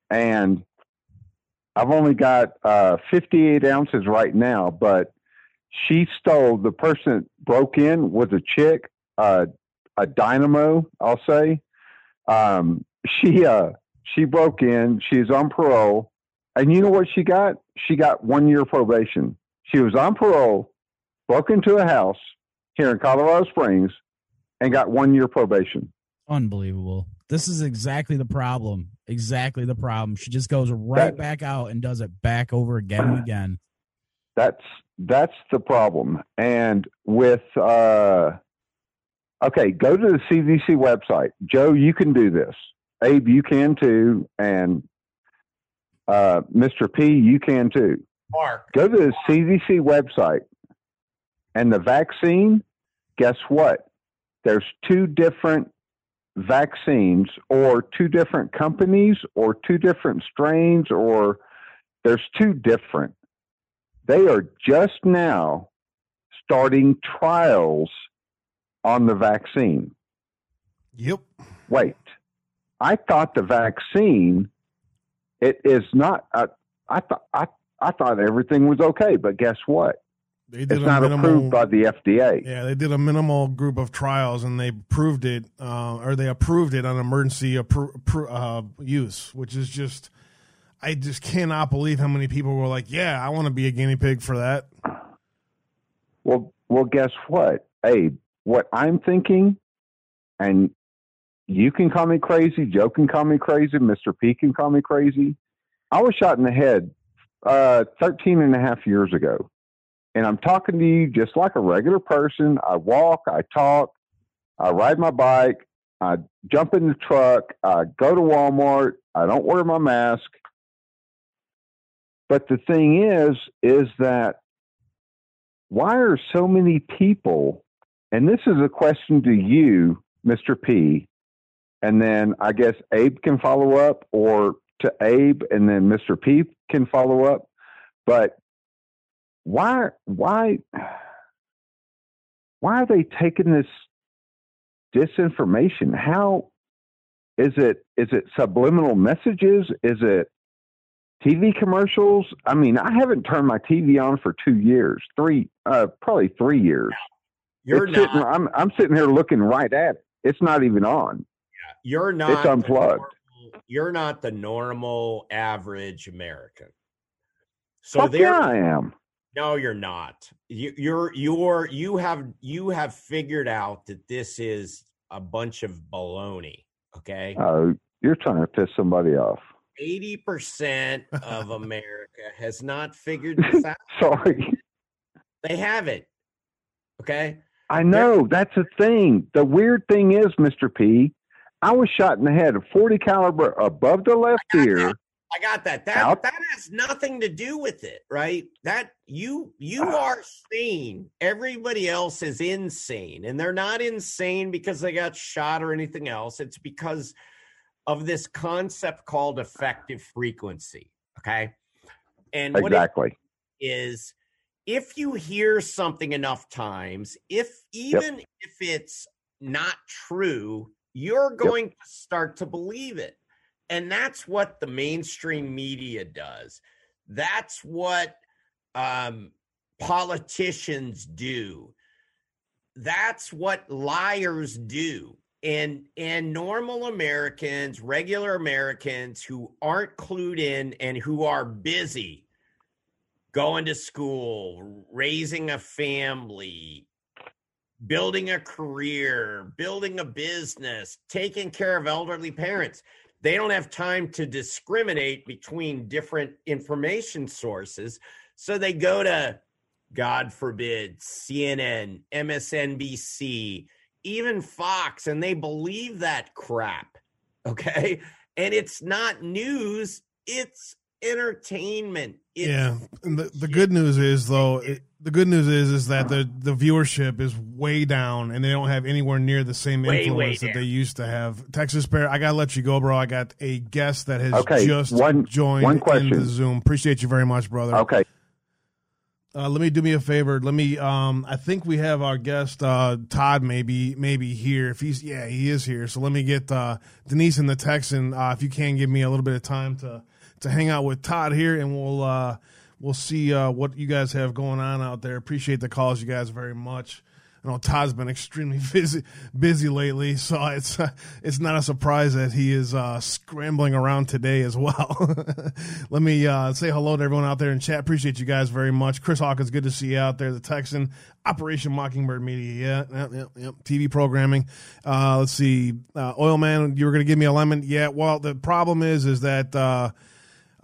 And I've only got uh, fifty-eight ounces right now, but she stole, the person that broke in was a chick, uh, a dynamo, I'll say. Um, she, uh, she broke in, she's on parole, and you know what she got? She got one year probation. She was on parole, broke into a house here in Colorado Springs, and got one year probation. Unbelievable. This is exactly the problem. Exactly the problem. She just goes right that, back out and does it back over again and again. That's that's the problem. And with uh, okay, go to the C D C website. Joe, you can do this. Abe, you can too, and uh, Mister P, you can too. Mark, go to the C D C website and the vaccine. Guess what? There's two different vaccines or two different companies or two different strains, or there's two different. They are just now starting trials on the vaccine. Yep. Wait, I thought the vaccine, it is not, uh, I thought, I, I thought everything was okay, but guess what? They did it's not minimal, approved by the F D A. Yeah, they did a minimal group of trials, and they proved it, uh, or they approved it on emergency appro- appro- uh, use, which is just, I just cannot believe how many people were like, yeah, I want to be a guinea pig for that. Well, well, guess what, Abe? What I'm thinking, and you can call me crazy, Joe can call me crazy, Mister P can call me crazy. I was shot in the head uh, thirteen and a half years ago. And I'm talking to you just like a regular person. I walk, I talk, I ride my bike, I jump in the truck, I go to Walmart, I don't wear my mask. But the thing is, is that why are so many people, and this is a question to you, Mister P, and then I guess Abe can follow up, or to Abe, and then Mister P can follow up, but Why, why, why are they taking this disinformation? How is it? Is it subliminal messages? Is it T V commercials? I mean, I haven't turned my T V on for two years, three, uh, probably three years. You're it's not. Sitting, I'm, I'm sitting here looking right at it. It's not even on. Yeah, you're not. It's unplugged. Normal, you're not the normal average American. So there I am. No, you're not. You, you're you're you have you have figured out that this is a bunch of baloney. Okay. Oh, uh, you're trying to piss somebody off. Eighty percent of America has not figured this out. Sorry, they haven't. Okay. I know They're- that's the thing. The weird thing is, Mister P, I was shot in the head, a forty caliber above the left ear. That. I got that. That that has nothing to do with it, right? That you you are sane. Everybody else is insane, and they're not insane because they got shot or anything else. It's because of this concept called effective frequency. Okay, and exactly what it is, if you hear something enough times, if even yep. if it's not true, you're going yep. to start to believe it. And that's what the mainstream media does. That's what um, politicians do. That's what liars do. And and normal Americans, regular Americans who aren't clued in and who are busy going to school, raising a family, building a career, building a business, taking care of elderly parents. They don't have time to discriminate between different information sources. So they go to, God forbid, C N N, M S N B C, even Fox, and they believe that crap, okay? And it's not news, it's entertainment. It's- yeah, and the, the good news is, though, it, the good news is is that the, the viewership is way down, and they don't have anywhere near the same way, influence way that they used to have. Texas Bear, I got to let you go, bro. I got a guest that has okay, just one, joined one question. In the Zoom. Appreciate you very much, brother. Okay. Uh, let me do me a favor. Let me. Um, I think we have our guest uh, Todd maybe maybe here. If he's yeah, he is here. So let me get uh, Denise and the Texan. Uh, if you can give me a little bit of time to to hang out with Todd here, and we'll. Uh, We'll see uh, what you guys have going on out there. Appreciate the calls, you guys, very much. you know, Todd's been extremely busy, busy lately, so it's it's not a surprise that he is uh, scrambling around today as well. Let me uh, say hello to everyone out there in chat. Appreciate you guys very much. Chris Hawkins, good to see you out there. The Texan, Operation Mockingbird Media, yeah, yep, yep, yep. T V programming. Uh, let's see, uh, Oilman, you were going to give me a lemon. Yeah, well, the problem is, is that uh,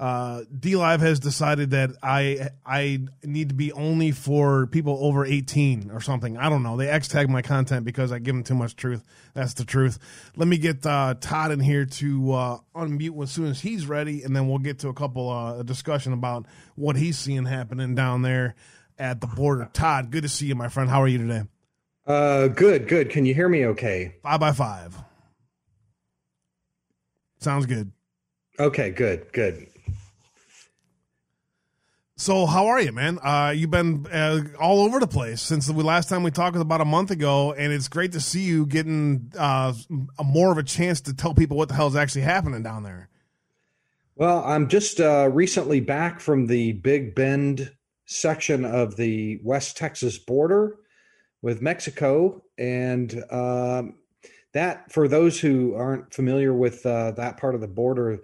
uh, DLive has decided that I I need to be only for people over eighteen or something. I don't know. They X-tag my content because I give them too much truth. That's the truth. Let me get uh, Todd in here to uh, unmute as soon as he's ready, and then we'll get to a couple uh, a discussion about what he's seeing happening down there at the border. Todd, good to see you, my friend. How are you today? Uh, good, good. Can you hear me okay? Five by five. Sounds good. Okay, good, good. So how are you, man? Uh, you've been uh, all over the place since the last time we talked was about a month ago, and it's great to see you getting uh, a more of a chance to tell people what the hell is actually happening down there. Well, I'm just uh, recently back from the Big Bend section of the West Texas border with Mexico, and um, that, for those who aren't familiar with uh, that part of the border,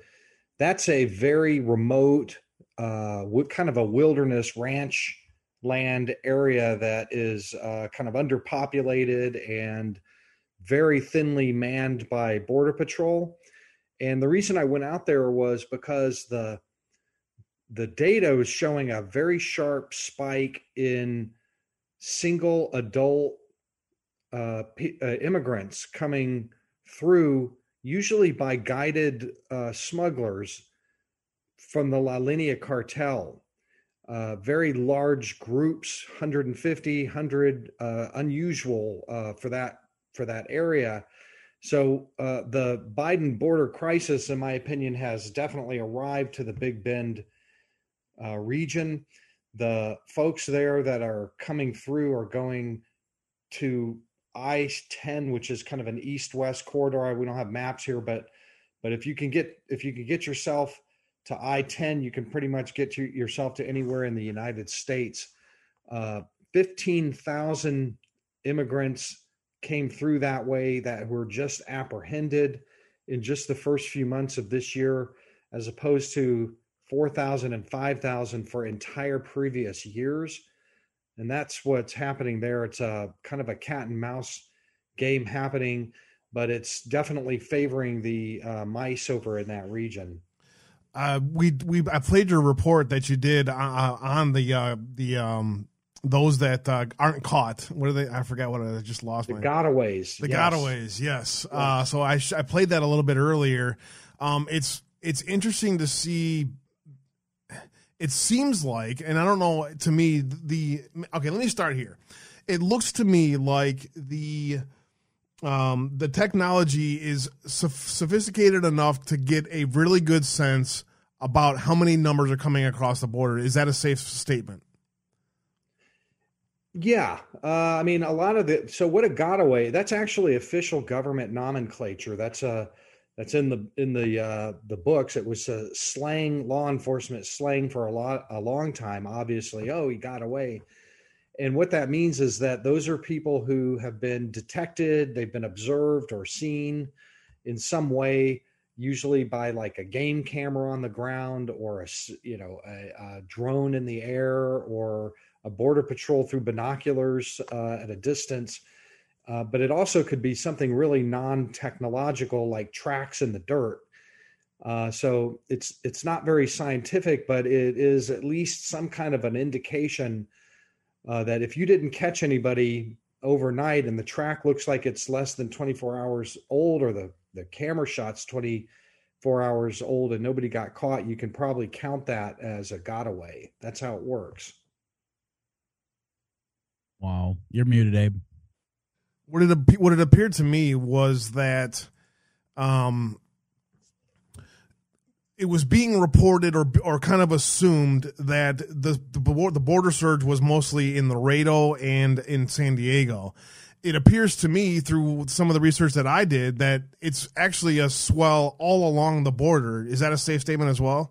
that's a very remote, uh, kind of a wilderness ranch land area that is uh, kind of underpopulated and very thinly manned by Border Patrol. And the reason I went out there was because the the data was showing a very sharp spike in single adult uh, p- uh, immigrants coming through, usually by guided uh, smugglers from the La Linea cartel. Uh, very large groups, one hundred fifty, one hundred, uh, unusual uh, for that for that area. So uh, the Biden border crisis, in my opinion, has definitely arrived to the Big Bend Uh, region. The folks there that are coming through are going to I ten, which is kind of an east-west corridor. We don't have maps here, but but if you can get if you can get yourself to I ten, you can pretty much get to yourself to anywhere in the United States. Uh, fifteen thousand immigrants came through that way that were just apprehended in just the first few months of this year, as opposed to four thousand and five thousand for entire previous years. And that's what's happening there. It's a kind of a cat and mouse game happening, but it's definitely favoring the uh, mice over in that region. Uh, we we I played your report that you did uh, on the uh, the um, those that uh, aren't caught. What are they? I forgot what I just lost. The my gotaways. The yes. gotaways. Yes. Uh, so I sh- I played that a little bit earlier. Um, it's it's interesting to see. It seems like, and I don't know, to me, the, okay, let me start here. It looks to me like the um, the technology is so- sophisticated enough to get a really good sense about how many numbers are coming across the border. Is that a safe statement? Yeah. Uh, I mean, a lot of the, so what a gotaway, that's actually official government nomenclature. That's a, That's in the in the uh, the books. It was a slang, law enforcement slang for a lot a long time. Obviously, oh, he got away, and what that means is that those are people who have been detected, they've been observed or seen in some way, usually by like a game camera on the ground or a you know a, a drone in the air or a border patrol through binoculars uh, at a distance. Uh, but it also could be something really non-technological, like tracks in the dirt. Uh, so it's it's not very scientific, but it is at least some kind of an indication uh, that if you didn't catch anybody overnight and the track looks like it's less than twenty-four hours old, or the, the camera shot's twenty-four hours old and nobody got caught, you can probably count that as a gotaway. That's how it works. Wow. You're muted, Abe. What it what it appeared to me was that um, it was being reported or or kind of assumed that the the border surge was mostly in Laredo and in San Diego. It appears to me through some of the research that I did that it's actually a swell all along the border. Is that a safe statement as well?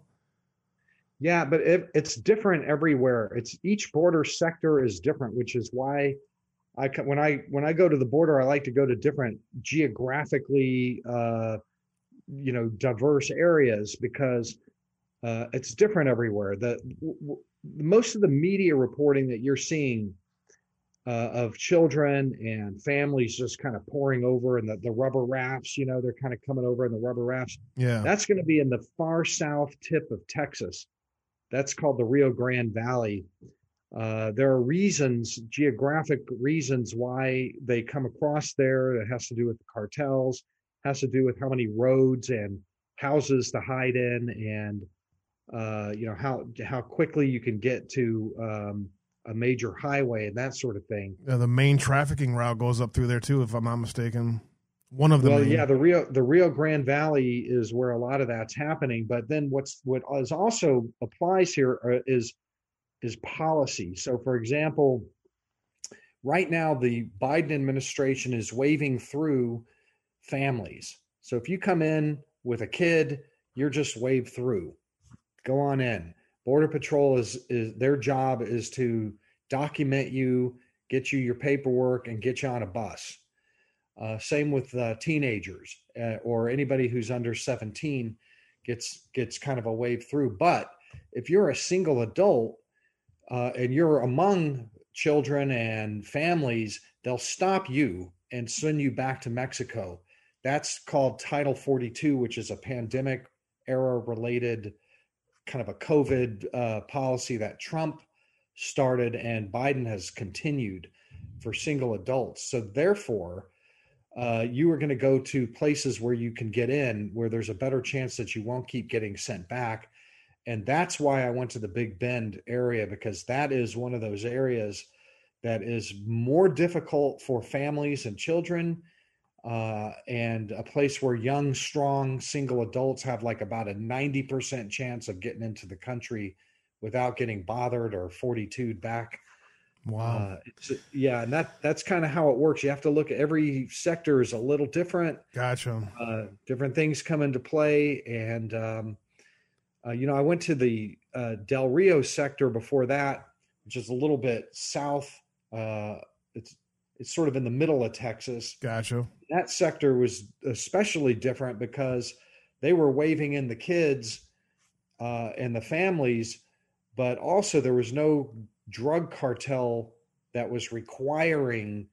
Yeah, but it, it's different everywhere. It's each border sector is different, which is why I when I when I go to the border, I like to go to different geographically, uh, you know, diverse areas, because uh, it's different everywhere. The w- most of the media reporting that you're seeing uh, of children and families just kind of pouring over, and the, the rubber rafts, you know, they're kind of coming over in the rubber rafts. Yeah, that's going to be in the far south tip of Texas. That's called the Rio Grande Valley. Uh, there are reasons, geographic reasons, why they come across there. It has to do with the cartels, has to do with how many roads and houses to hide in, and uh, you know, how how quickly you can get to um, a major highway and that sort of thing. Yeah, the main trafficking route goes up through there too, if I'm not mistaken. One of them. Well, main. yeah, the Rio the Rio Grande Valley is where a lot of that's happening. But then what's what is also applies here is. is policy. So for example, right now, the Biden administration is waving through families. So if you come in with a kid, you're just waved through, go on in. Border Patrol is, is their job is to document you, get you your paperwork, and get you on a bus. Uh, same with uh, teenagers uh, or anybody who's under seventeen gets, gets kind of a wave through. But if you're a single adult, Uh, and you're among children and families, they'll stop you and send you back to Mexico. That's called Title forty-two, which is a pandemic era related kind of a COVID uh, policy that Trump started and Biden has continued for single adults. So therefore, uh, you are going to go to places where you can get in, where there's a better chance that you won't keep getting sent back. And that's why I went to the Big Bend area, because that is one of those areas that is more difficult for families and children, uh, and a place where young, strong, single adults have like about a ninety percent chance of getting into the country without getting bothered or forty-two'd back. Wow. Uh, so, yeah. And that, that's kind of how it works. You have to look at every sector is a little different. Gotcha. Uh, different things come into play. And, um, Uh, you know, I went to the uh, Del Rio sector before that, which is a little bit south. Uh, it's it's sort of in the middle of Texas. Gotcha. That sector was especially different because they were waving in the kids uh, and the families, but also there was no drug cartel that was requiring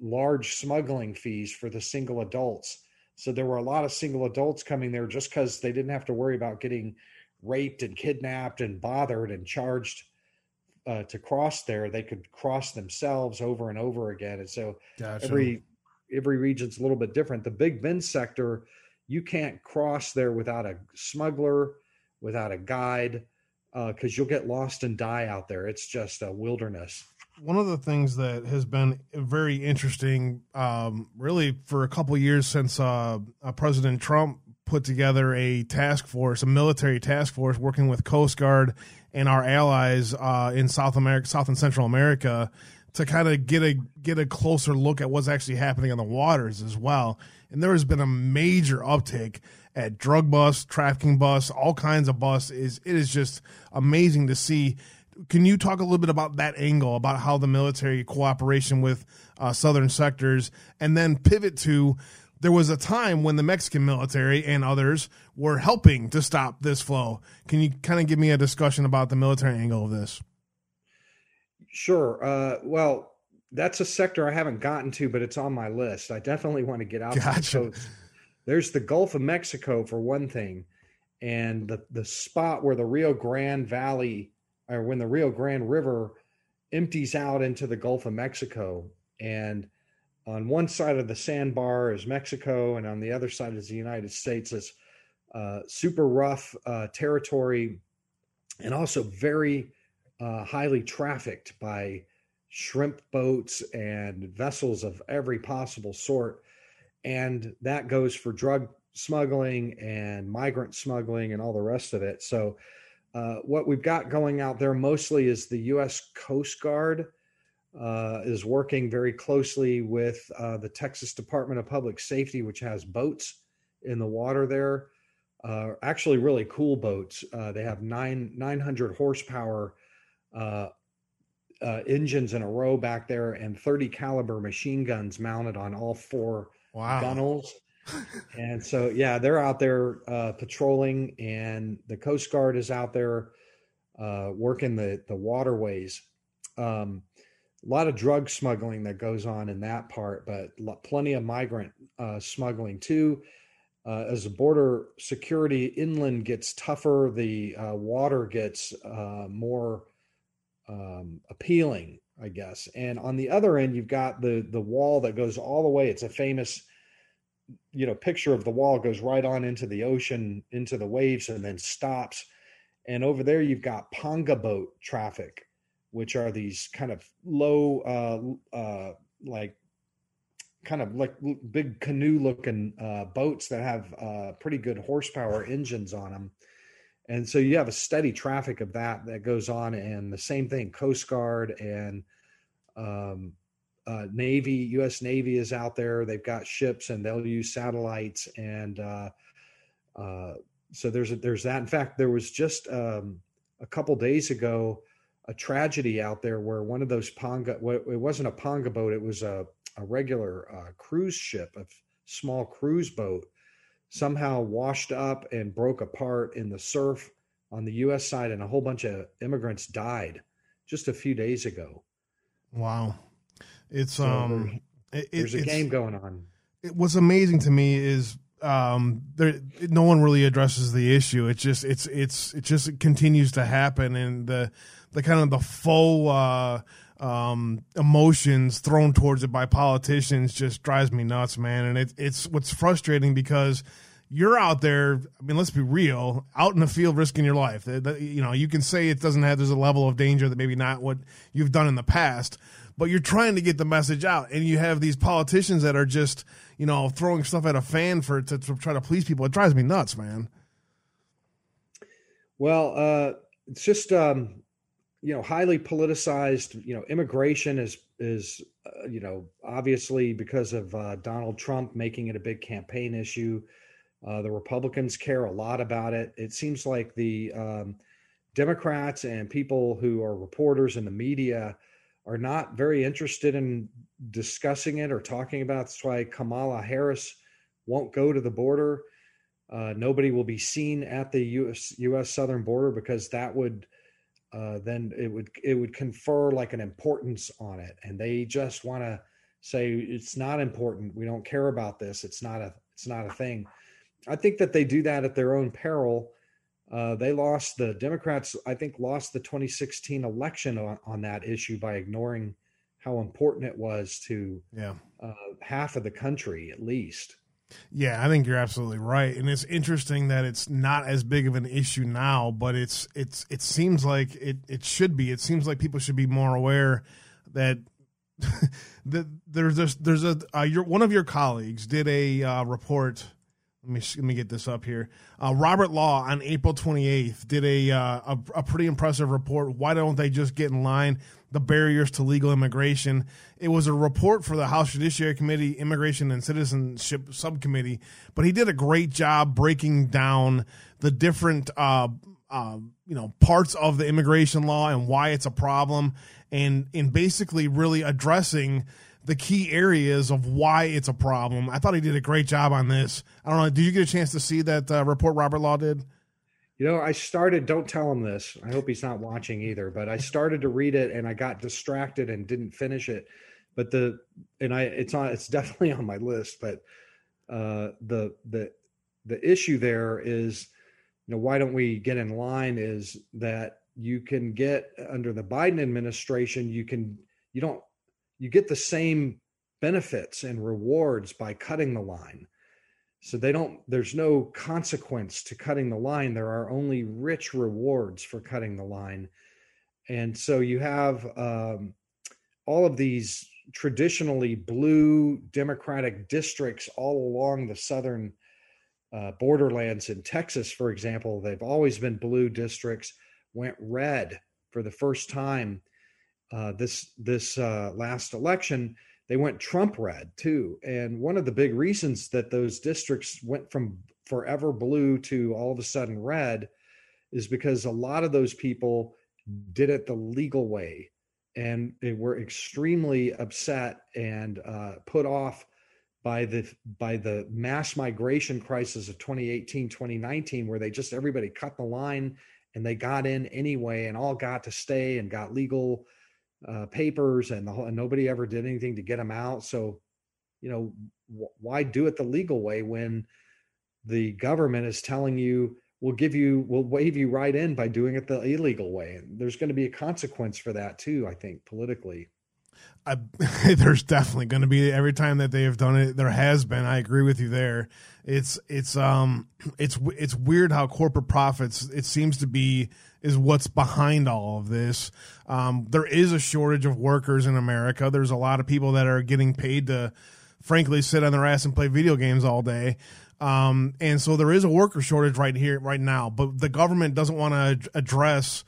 large smuggling fees for the single adults. So there were a lot of single adults coming there just because they didn't have to worry about getting raped and kidnapped and bothered and charged uh, to cross there. They could cross themselves over and over again. And so Gotcha. every every region's a little bit different. The Big Bend sector, you can't cross there without a smuggler, without a guide, because uh, you'll get lost and die out there. It's just a wilderness. One of the things that has been very interesting, um, really for a couple of years since uh, uh, President Trump put together a task force, a military task force, working with Coast Guard and our allies uh, in South America, South and Central America, to kind of get a get a closer look at what's actually happening on the waters as well. And there has been a major uptick at drug busts, trafficking busts, all kinds of busts. Is it is just amazing to see. Can you talk a little bit about that angle, about how the military cooperation with uh, southern sectors, and then pivot to there was a time when the Mexican military and others were helping to stop this flow. Can you kind of give me a discussion about the military angle of this? Sure. Uh, well, that's a sector I haven't gotten to, but it's on my list. I definitely want to get out Gotcha. to the coast. There's the Gulf of Mexico, for one thing, and the, the spot where the Rio Grande Valley or when the Rio Grande River empties out into the Gulf of Mexico. And on one side of the sandbar is Mexico, and on the other side is the United States. It's uh, super rough uh, territory, and also very uh, highly trafficked by shrimp boats and vessels of every possible sort. And that goes for drug smuggling and migrant smuggling and all the rest of it. So Uh, what we've got going out there mostly is the U S Coast Guard uh, is working very closely with uh, the Texas Department of Public Safety, which has boats in the water there. Uh, actually, really cool boats. Uh, they have nine nine hundred horsepower uh, uh, engines in a row back there and thirty caliber machine guns mounted on all four wow. gunnels. And so, yeah, they're out there uh, patrolling, and the Coast Guard is out there uh, working the, the waterways. Um, a lot of drug smuggling that goes on in that part, but plenty of migrant uh, smuggling too. Uh, as the border security inland gets tougher, the uh, water gets uh, more um, appealing, I guess. And on the other end, you've got the the wall that goes all the way. It's a famous, you know, picture of the wall goes right on into the ocean, into the waves, and then stops. And over there, you've got panga boat traffic, which are these kind of low, uh, uh, like kind of like big canoe looking uh, boats that have uh, pretty good horsepower engines on them. And so you have a steady traffic of that that goes on. And the same thing, Coast Guard and um, uh, Navy, U S Navy is out there. They've got ships and they'll use satellites. And uh, uh, so there's a, there's that. In fact, there was just um, a couple days ago, a tragedy out there where one of those panga, well, it wasn't a panga boat, it was a, a regular uh, cruise ship, a f- small cruise boat, somehow washed up and broke apart in the surf on the U S side, and a whole bunch of immigrants died just a few days ago. Wow. It's, so um, there's, it, there's a game going on. It, what's amazing to me is um there no one really addresses the issue. It's just it's it's it just it continues to happen, and the the kind of the faux uh um emotions thrown towards it by politicians just drives me nuts, man. And it, it's what's frustrating, because you're out there, I mean, let's be real, out in the field risking your life. The, the, you know, you can say it doesn't have, there's a level of danger that maybe not what you've done in the past, but you're trying to get the message out. And you have these politicians that are just, you know, throwing stuff at a fan for to, to try to please people. It drives me nuts, man. Well, uh, it's just, um, you know, highly politicized. You know, immigration is, is uh, you know, obviously because of uh, Donald Trump making it a big campaign issue. Uh, the Republicans care a lot about it. It seems like the um, Democrats and people who are reporters in the media are not very interested in discussing it or talking about it. That's why Kamala Harris won't go to the border. Uh, nobody will be seen at the U S southern border, because that would uh, then it would it would confer like an importance on it, and they just want to say it's not important. We don't care about this. It's not a it's not a thing. I think that they do that at their own peril. Uh, they lost the Democrats, I think, lost the twenty sixteen election on, on that issue by ignoring how important it was to yeah. uh, half of the country, at least. Yeah, I think you're absolutely right. And it's interesting that it's not as big of an issue now, but it's it's it seems like it, it should be. It seems like people should be more aware that that there's this, there's a uh, your, one of your colleagues did a uh, report. Let me, let me get this up here. Uh, Robert Law on April twenty-eighth did a, uh, a a pretty impressive report. Why don't they just get in line? The barriers to legal immigration. It was a report for the House Judiciary Committee, Immigration and Citizenship Subcommittee, but he did a great job breaking down the different uh, uh, you know parts of the immigration law and why it's a problem, and and basically really addressing the key areas of why it's a problem. I thought he did a great job on this. I don't know. Did you get a chance to see that uh, report Robert Law did? You know, I started, don't tell him this. I hope he's not watching either, but I started to read it and I got distracted and didn't finish it. But the, and I, it's on, it's definitely on my list, but uh, the, the, the issue there is, you know, why don't we get in line is that you can get under the Biden administration, you can, you don't, you get the same benefits and rewards by cutting the line. So they don't, there's no consequence to cutting the line. There are only rich rewards for cutting the line. And so you have um, all of these traditionally blue Democratic districts all along the southern uh, borderlands in Texas, for example. They've always been blue districts, went red for the first time. Uh, this this uh, last election, they went Trump red too. And one of the big reasons that those districts went from forever blue to all of a sudden red is because a lot of those people did it the legal way and they were extremely upset and uh, put off by the by the mass migration crisis of twenty eighteen, twenty nineteen, where they just, everybody cut the line and they got in anyway and all got to stay and got legal uh, papers, and the whole, and nobody ever did anything to get them out. So, you know, w- why do it the legal way when the government is telling you, we'll give you, we'll wave you right in by doing it the illegal way? And there's going to be a consequence for that too, I think, politically. I, there's definitely going to be, every time that they have done it, there has been. I agree with you there. It's it's um it's it's weird how corporate profits, it seems to be, is what's behind all of this. Um, there is a shortage of workers in America. There's a lot of people that are getting paid to, frankly, sit on their ass and play video games all day. Um, and so there is a worker shortage right here, right now. But the government doesn't want to address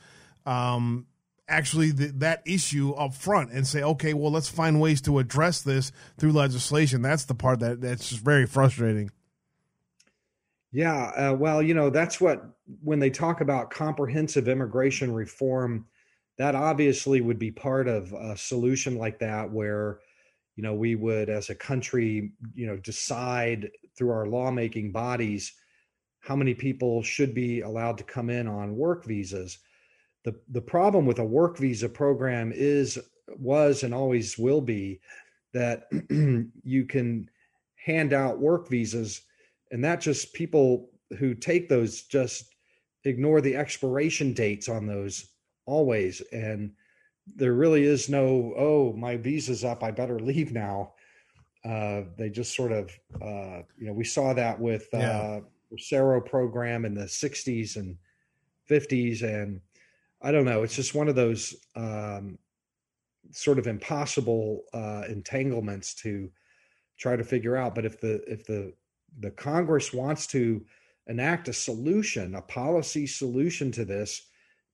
um. actually the, that issue up front and say, okay, well, let's find ways to address this through legislation. That's the part that that's just very frustrating. Yeah. Uh, well, you know, that's what, when they talk about comprehensive immigration reform, that obviously would be part of a solution like that, where, you know, we would, as a country, you know, decide through our lawmaking bodies how many people should be allowed to come in on work visas. The the problem with a work visa program is, was, and always will be that you can hand out work visas, and that just, people who take those just ignore the expiration dates on those always. And there really is no, oh, my visa's up, I better leave now. Uh, they just sort of, uh, you know, we saw that with the yeah. uh, Rosero program in the sixties and fifties, and I don't know. It's just one of those um, sort of impossible uh, entanglements to try to figure out. But if the if the the Congress wants to enact a solution, a policy solution to this,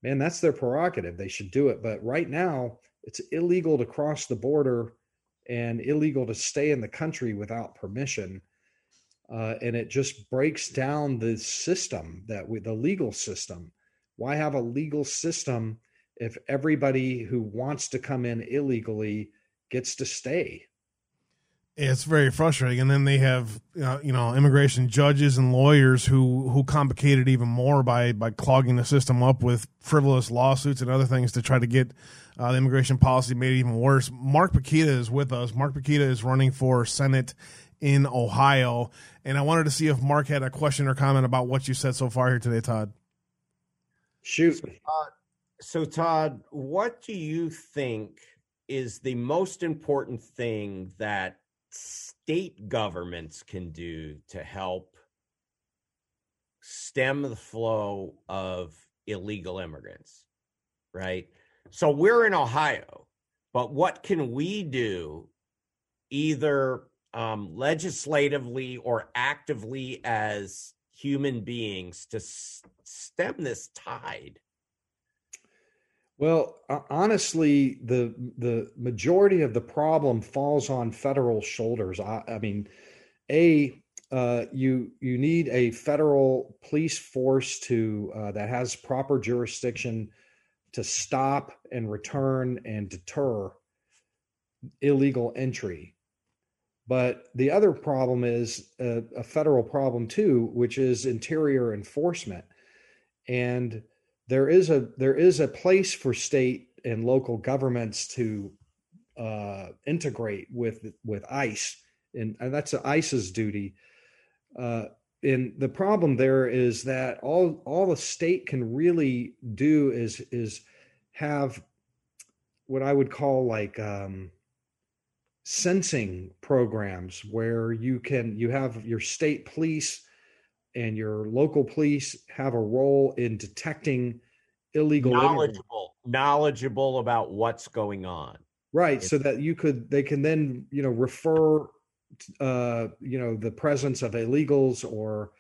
man, that's their prerogative. They should do it. But right now, it's illegal to cross the border and illegal to stay in the country without permission. Uh, and it just breaks down the system, that we, the legal system. Why have a legal system if everybody who wants to come in illegally gets to stay? It's very frustrating. And then they have, uh, you know, immigration judges and lawyers who, who complicate it even more by, by clogging the system up with frivolous lawsuits and other things to try to get uh, the immigration policy made even worse. Mark Pukita is with us. Mark Pukita is running for Senate in Ohio. And I wanted to see if Mark had a question or comment about what you said so far here today, Todd. Shoot. Uh, so, Todd, what do you think is the most important thing that state governments can do to help stem the flow of illegal immigrants, right? So we're in Ohio, but what can we do either um, legislatively or actively as human beings to stem this tide? Well, honestly, the the majority of the problem falls on federal shoulders. I, I mean, a uh, you you need a federal police force to uh, that has proper jurisdiction to stop and return and deter illegal entry. But the other problem is a, a federal problem too, which is interior enforcement. And there is a there is a place for state and local governments to uh, integrate with with ICE, and, and that's ICE's duty. Uh, and the problem there is that all all the state can really do is is have what I would call like. Um, sensing programs where you can, you have your state police and your local police have a role in detecting illegal knowledgeable, knowledgeable about what's going on. Right. It's, so that you could, they can then, you know, refer, uh, you know, the presence of illegals or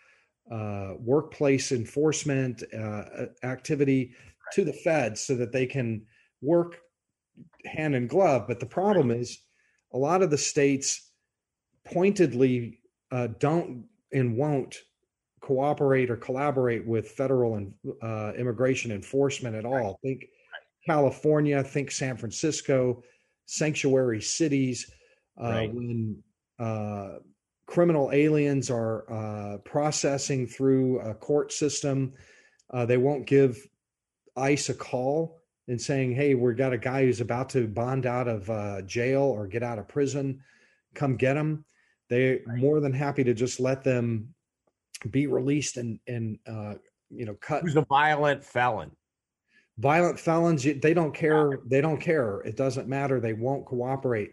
uh, workplace enforcement uh, activity right. to the feds so that they can work hand in glove. But the problem right. is, a lot of the states pointedly uh, don't and won't cooperate or collaborate with federal and uh, immigration enforcement at all. Think California, think San Francisco, sanctuary cities, uh, right. when uh, criminal aliens are uh, processing through a court system, uh, they won't give ICE a call and saying, hey, we've got a guy who's about to bond out of uh, jail or get out of prison, come get him. They're right. more than happy to just let them be released and, and uh, you know, cut. Who's a violent felon? Violent felons, they don't care. They don't care. It doesn't matter. They won't cooperate.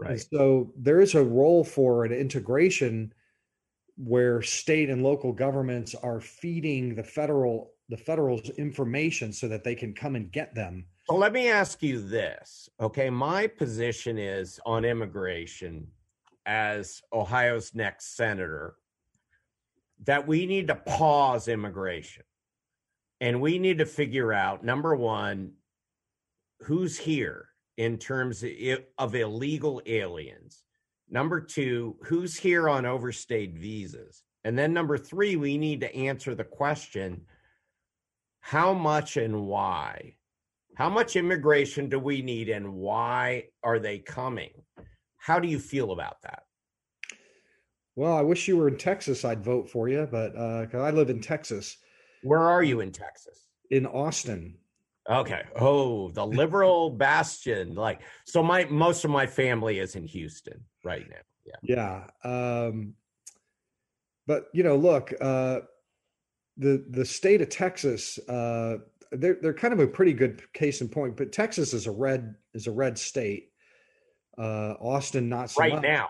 Right. And so there is a role for an integration where state and local governments are feeding the federal the federal's information so that they can come and get them. So let me ask you this. Okay, my position is on immigration as Ohio's next senator that we need to pause immigration. And we need to figure out, number one, who's here in terms of illegal aliens. Number two, who's here on overstayed visas. And then number three, we need to answer the question, how much and why? How much immigration do we need and why are they coming? How do you feel about that? Well, I wish you were in Texas, I'd vote for you, but uh, 'cause I live in Texas. Where are you in Texas? In Austin. Okay. Oh, the liberal bastion. Like, so my, most of my family is in Houston right now. Yeah. Yeah. Um, but you know, look, uh, the, the state of Texas, uh, they're, they're kind of a pretty good case in point, but Texas is a red, is a red state. Uh, Austin, not so right much. now.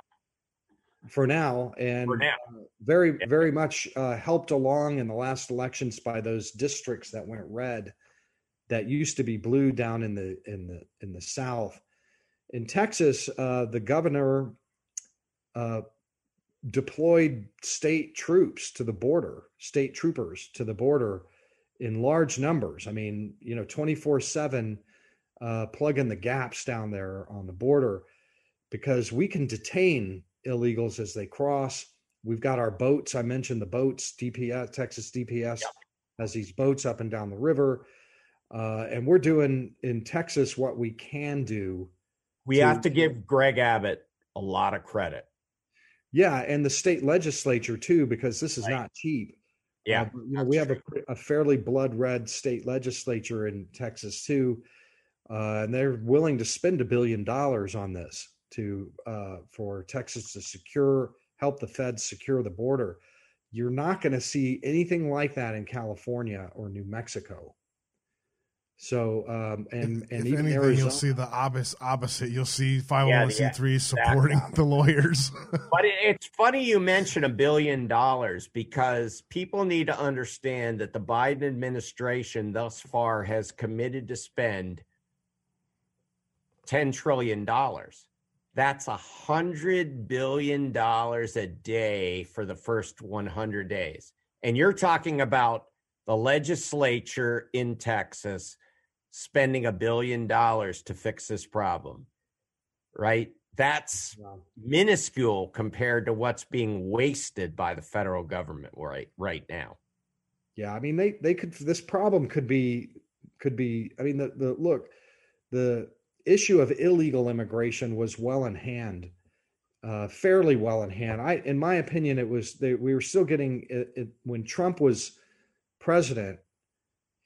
For now, and For now. Uh, very, yeah. very much uh, helped along in the last elections by those districts that went red, that used to be blue down in the in the in the South. In Texas, uh, the governor uh, deployed state troops to the border, state troopers to the border, in large numbers. I mean, you know, twenty-four seven, uh, plugging the gaps down there on the border, because we can detain illegals as they cross. We've got our boats. I mentioned the boats. D P S, Texas D P S yep. has these boats up and down the river. Uh, and we're doing in Texas what we can do. We to, have to give Greg Abbott a lot of credit. Yeah. And the state legislature too, because this is right. not cheap. Yeah. Uh, you know, we have a, a fairly blood red state legislature in Texas too. Uh, and they're willing to spend a billion dollars on this. To uh, for Texas to secure, help the feds secure the border. You're not going to see anything like that in California or New Mexico. So, um, and if, and if even anything, Arizona, you'll see the opposite. Opposite, you'll see five oh one c three yeah, supporting exactly. the lawyers. But it, it's funny you mention a billion dollars because people need to understand that the Biden administration thus far has committed to spend ten trillion dollars. That's a hundred billion dollars a day for the first one hundred days. And you're talking about the legislature in Texas spending a billion dollars to fix this problem, right? That's yeah. minuscule compared to what's being wasted by the federal government right right now. Yeah. I mean, they, they could, this problem could be, could be, I mean, the, the look, the, issue of illegal immigration was well in hand, uh, fairly well in hand. I, in my opinion, it was they, we were still getting it, it, when Trump was president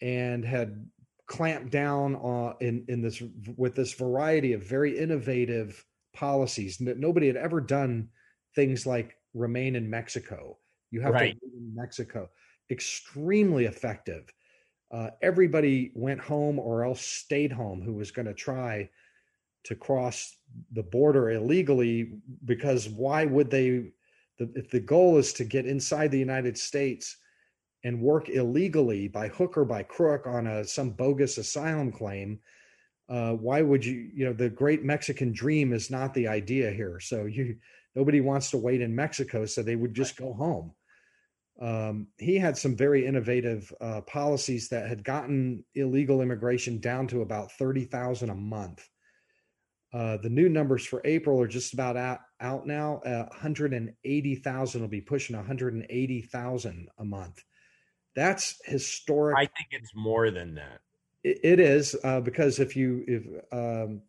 and had clamped down on in in this with this variety of very innovative policies. Nobody had ever done things like remain in Mexico. You have right. to live in Mexico. Extremely effective. Uh, everybody went home or else stayed home who was going to try to cross the border illegally, because why would they, the, if the goal is to get inside the United States and work illegally by hook or by crook on a, some bogus asylum claim, uh, why would you, you know, the great Mexican dream is not the idea here. So you, nobody wants to wait in Mexico, so they would just go home. Um, he had some very innovative uh, policies that had gotten illegal immigration down to about thirty thousand a month. Uh, the new numbers for April are just about out, out now. Uh, one hundred eighty thousand will be pushing one hundred eighty thousand a month. That's historic. I think it's more than that. It is, uh, because if you if um,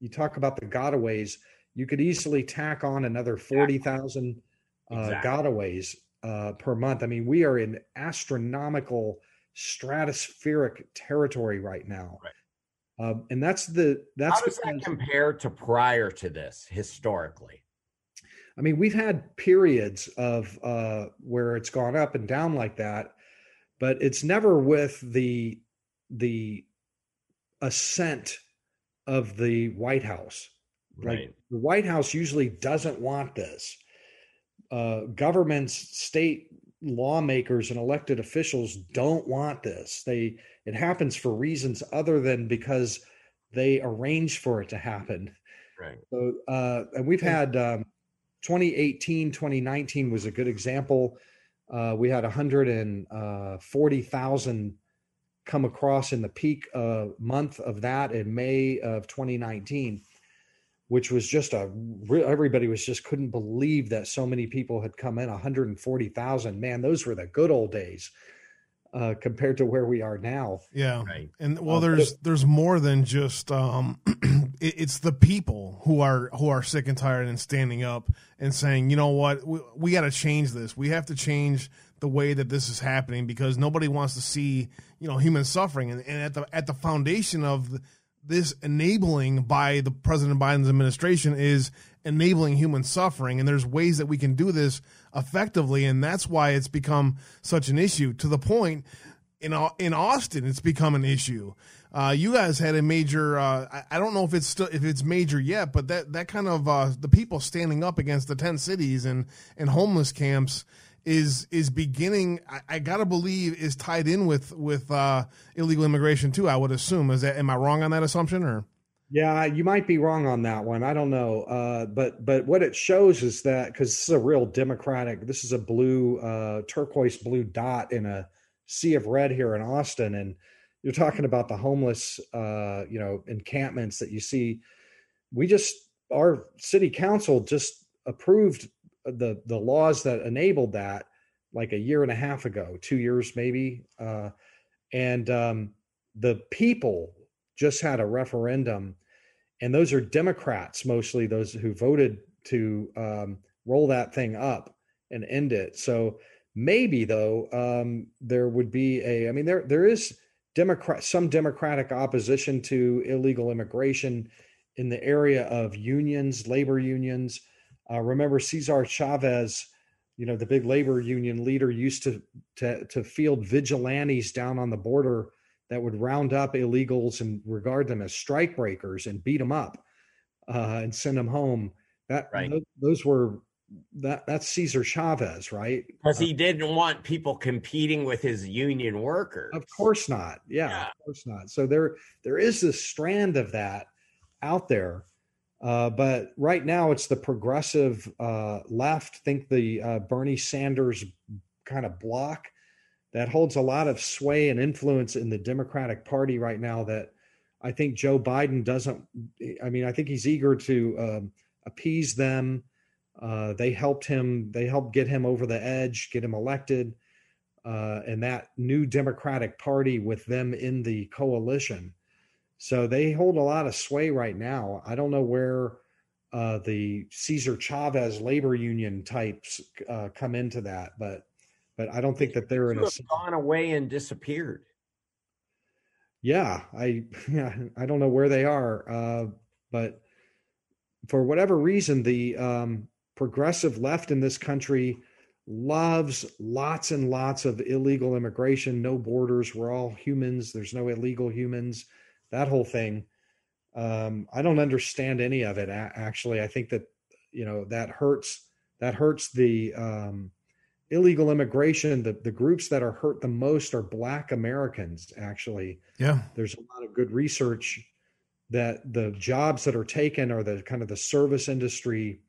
you talk about the gotaways, you could easily tack on another forty thousand uh, exactly. gotaways uh, per month. I mean, we are in astronomical, stratospheric territory right now. Right. Uh, and that's the that's how does because, that compare to prior to this historically? I mean, we've had periods of uh, where it's gone up and down like that, but it's never with the the ascent of the White House. Right. Like, the White House usually doesn't want this. Uh, governments, state lawmakers, and elected officials don't want this. They it happens for reasons other than because they arrange for it to happen. Right. So, uh, and we've had um, twenty eighteen, twenty nineteen was a good example. Uh, we had one hundred forty thousand come across in the peak uh, month of that in May of twenty nineteen. Which was just a, everybody was just couldn't believe that so many people had come in, one hundred forty thousand. Man, those were the good old days uh, compared to where we are now. Yeah. Right. And well, um, there's, there's more than just, um, it, it's the people who are, who are sick and tired and standing up and saying, you know what, we, we got to change this. We have to change the way that this is happening because nobody wants to see, you know, human suffering. And, and at the, at the foundation of the, this enabling by the President Biden's administration is enabling human suffering. And there's ways that we can do this effectively. And that's why it's become such an issue to the point in, in Austin, it's become an issue. Uh, you guys had a major, uh, I, I don't know if it's still, if it's major yet, but that, that kind of, uh, the people standing up against the tent cities and, and homeless camps is, is beginning, I, I gotta believe is tied in with, with, uh, illegal immigration too, I would assume. Is that, am I wrong on that assumption or? Yeah, you might be wrong on that one. I don't know. Uh, but, but what it shows is that, cause this is a real democratic, this is a blue, uh, turquoise blue dot in a sea of red here in Austin. And you're talking about the homeless, uh, you know, encampments that you see. We just, our city council just approved the the laws that enabled that like a year and a half ago, two years maybe. Uh, and um, the people just had a referendum, and those are Democrats, mostly those who voted to um, roll that thing up and end it. So maybe though, um, there would be a, I mean, there there is Democrat, some Democratic opposition to illegal immigration in the area of unions, labor unions. Uh, remember Cesar Chavez, you know, the big labor union leader used to, to to field vigilantes down on the border that would round up illegals and regard them as strike breakers and beat them up uh, and send them home. That right. those, those were that that's Cesar Chavez, right? Because he didn't want people competing with his union workers. Of course not. Yeah, yeah. Of course not. So there there is this strand of that out there. Uh, but right now, it's the progressive uh, left, think the uh, Bernie Sanders kind of block that holds a lot of sway and influence in the Democratic Party right now that I think Joe Biden doesn't, I mean, I think he's eager to um, appease them. Uh, they helped him, they helped get him over the edge, get him elected. Uh, and that new Democratic Party with them in the coalition. So they hold a lot of sway right now. I don't know where uh, the Cesar Chavez labor union types uh, come into that, but but I don't think that they're in a gone away and disappeared. Yeah, I yeah, I don't know where they are, uh, but for whatever reason, the um, progressive left in this country loves lots and lots of illegal immigration. No borders. We're all humans. There's no illegal humans. That whole thing, um, I don't understand any of it. Actually, I think that you know that hurts. That hurts the um, illegal immigration. The the groups that are hurt the most are Black Americans. Actually, yeah. There's a lot of good research that the jobs that are taken are the kind of the service industry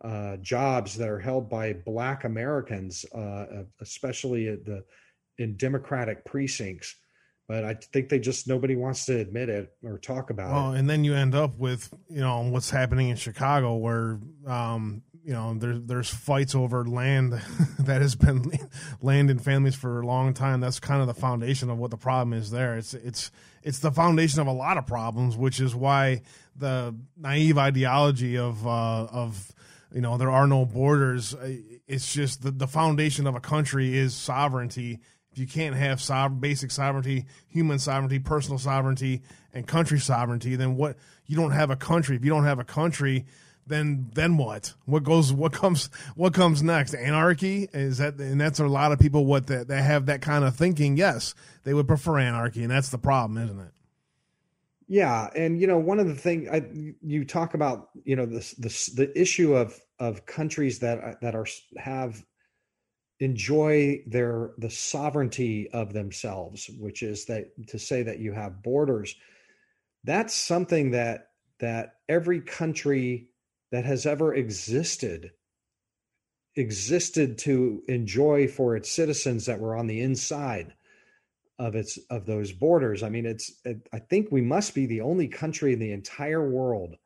uh, jobs that are held by Black Americans, uh, especially at the in Democratic precincts. But I think they just, nobody wants to admit it or talk about well, it. And then you end up with, you know, what's happening in Chicago where um, you know, there's there's fights over land that has been land in families for a long time. That's kind of the foundation of what the problem is there. It's it's it's the foundation of a lot of problems, which is why the naive ideology of uh, of you know, there are no borders. It's just the, the foundation of a country is sovereignty. If you can't have sovereign, basic sovereignty, human sovereignty, personal sovereignty, and country sovereignty, then what? You don't have a country. If you don't have a country, then then what? What goes? What comes? What comes next? Anarchy? Is that? And that's a lot of people. What that that have that kind of thinking. Yes, they would prefer anarchy, and that's the problem, isn't it? Yeah, and you know, one of the things I, you talk about, you know, this this the issue of of countries that that are have enjoy their the sovereignty of themselves, which is that to say that you have borders. That's something that that every country that has ever existed, existed to enjoy for its citizens that were on the inside of its of those borders. I mean, it's it, I think we must be the only country in the entire world,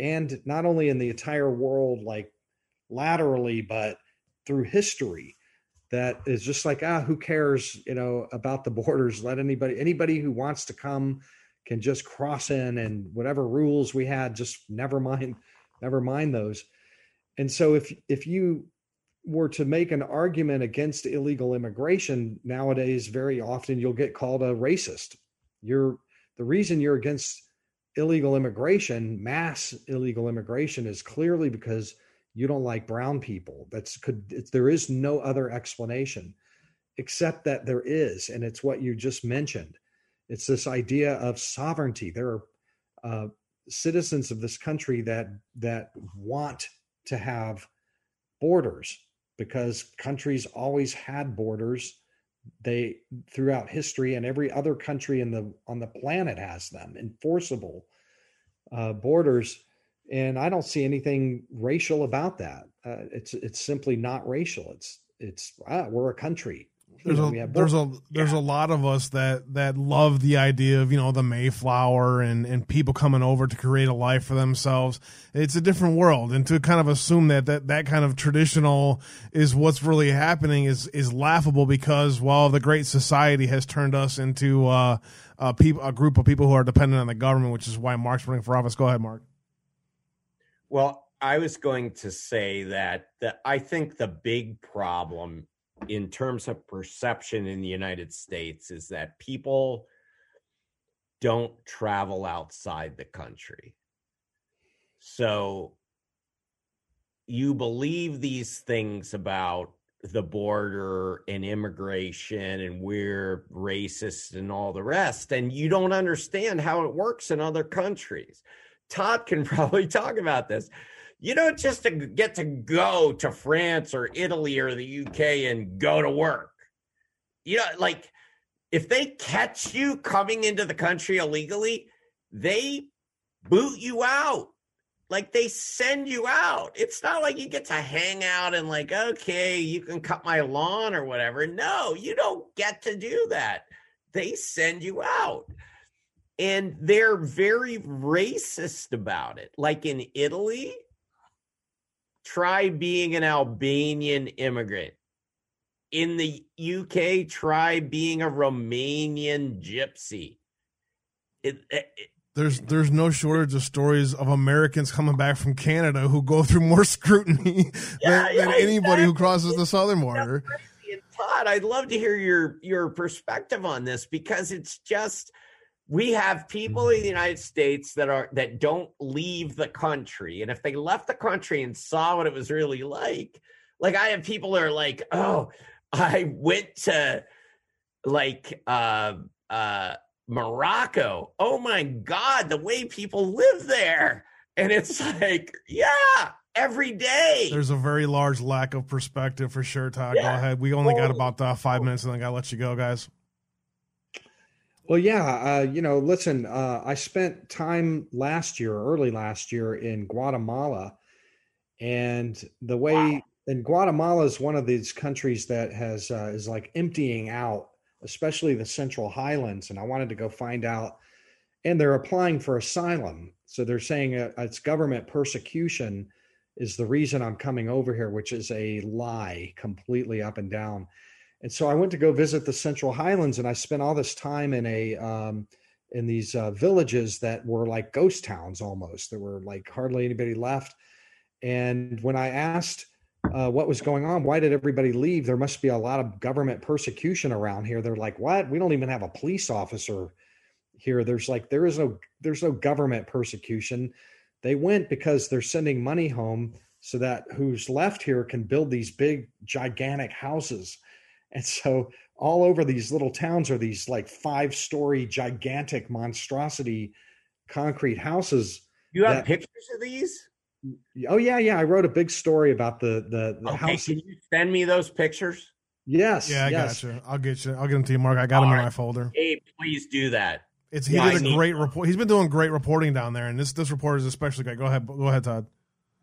and not only in the entire world, like laterally, but through history, that is just like, ah, who cares, you know, about the borders? Let anybody, anybody who wants to come can just cross in, and whatever rules we had, just never mind, never mind those. And so if, if you were to make an argument against illegal immigration nowadays, very often you'll get called a racist. You're the reason you're against illegal immigration, mass illegal immigration, is clearly because you don't like brown people. That's could, it, there is no other explanation, except that there is. And it's what you just mentioned. It's this idea of sovereignty. There are uh, citizens of this country that that want to have borders because countries always had borders. They throughout history, and every other country in the on the planet has them, enforceable uh, borders. And I don't see anything racial about that. Uh, it's it's simply not racial. It's it's ah, we're a country. There's you know, a, we have there's a there's yeah. a lot of us that that love the idea of, you know, the Mayflower and and people coming over to create a life for themselves. It's a different world, and to kind of assume that that, that kind of traditional is what's really happening is is laughable, because while the Great Society has turned us into uh, a, peop- a group of people who are dependent on the government, which is why Mark's running for office. Go ahead, Mark. Well, I was going to say that the, I think the big problem in terms of perception in the United States is that people don't travel outside the country. So you believe these things about the border and immigration and we're racist and all the rest, and you don't understand how it works in other countries. Todd can probably talk about this. You don't just get to go to France or Italy or the U K and go to work. You know, like if they catch you coming into the country illegally, they boot you out. Like they send you out. It's not like you get to hang out and like, okay, you can cut my lawn or whatever. No, you don't get to do that. They send you out. And they're very racist about it. Like in Italy, try being an Albanian immigrant. In the U K, try being a Romanian gypsy. It, it, there's there's no shortage of stories of Americans coming back from Canada who go through more scrutiny yeah, than, yeah, than anybody exactly. who crosses the southern border. Todd, I'd love to hear your your perspective on this, because it's just... We have people in the United States that are that don't leave the country. And if they left the country and saw what it was really like, like I have people that are like, oh, I went to like uh, uh, Morocco. Oh, my God, the way people live there. And it's like, yeah, every day. There's a very large lack of perspective for sure, Todd. Yeah. Go ahead. We only got about uh, five minutes and then I got to let you go, guys. Well, yeah, uh, you know, listen, uh, I spent time last year, early last year in Guatemala, and the way wow. and Guatemala is one of these countries that has uh, is like emptying out, especially the Central Highlands. And I wanted to go find out, and they're applying for asylum. So they're saying uh, it's government persecution is the reason I'm coming over here, which is a lie completely up and down. And so I went to go visit the Central Highlands, and I spent all this time in a um, in these uh, villages that were like ghost towns almost. There were like hardly anybody left. And when I asked uh, what was going on, why did everybody leave? There must be a lot of government persecution around here. They're like, what? We don't even have a police officer here. There's like there is no there's no government persecution. They went because they're sending money home so that who's left here can build these big, gigantic houses. And so all over these little towns are these like five-story gigantic monstrosity concrete houses. You have that, pictures of these? Oh, yeah, yeah. I wrote a big story about the, the, the okay, house. Can you send me those pictures? Yes. Yeah, I yes. got you. I'll get you. I'll get them to you, Mark. I got all them in right. my folder. Hey, please do that. It's he yeah, did a great report. He's been doing great reporting down there, and this this report is especially great. Go ahead, go ahead, Todd.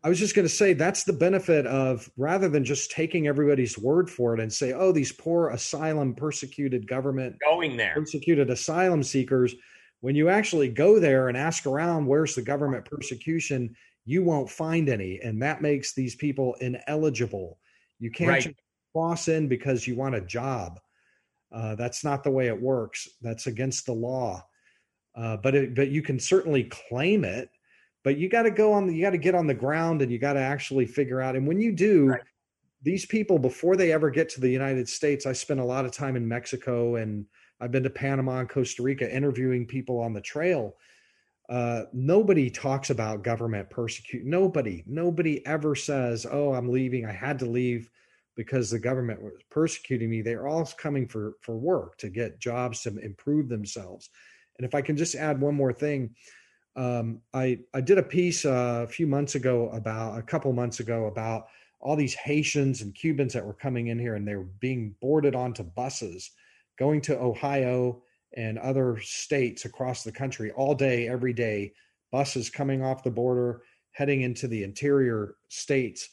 I was just going to say that's the benefit of rather than just taking everybody's word for it and say, oh, these poor asylum persecuted government going there persecuted asylum seekers. When you actually go there and ask around, where's the government persecution? You won't find any, and that makes these people ineligible. You can't right. just cross in because you want a job. Uh, that's not the way it works. That's against the law. Uh, but it, but you can certainly claim it, but you got to go on, you got to get on the ground and you got to actually figure out. And when you do, right. these people, before they ever get to the United States, I spent a lot of time in Mexico and I've been to Panama and Costa Rica interviewing people on the trail. Uh, nobody talks about government persecute. Nobody, nobody ever says, oh, I'm leaving. I had to leave because the government was persecuting me. They're all coming for, for work, to get jobs, to improve themselves. And if I can just add one more thing, um, I, I did a piece uh, a few months ago about a couple months ago about all these Haitians and Cubans that were coming in here and they were being boarded onto buses, going to Ohio and other states across the country all day, every day, buses coming off the border, heading into the interior states.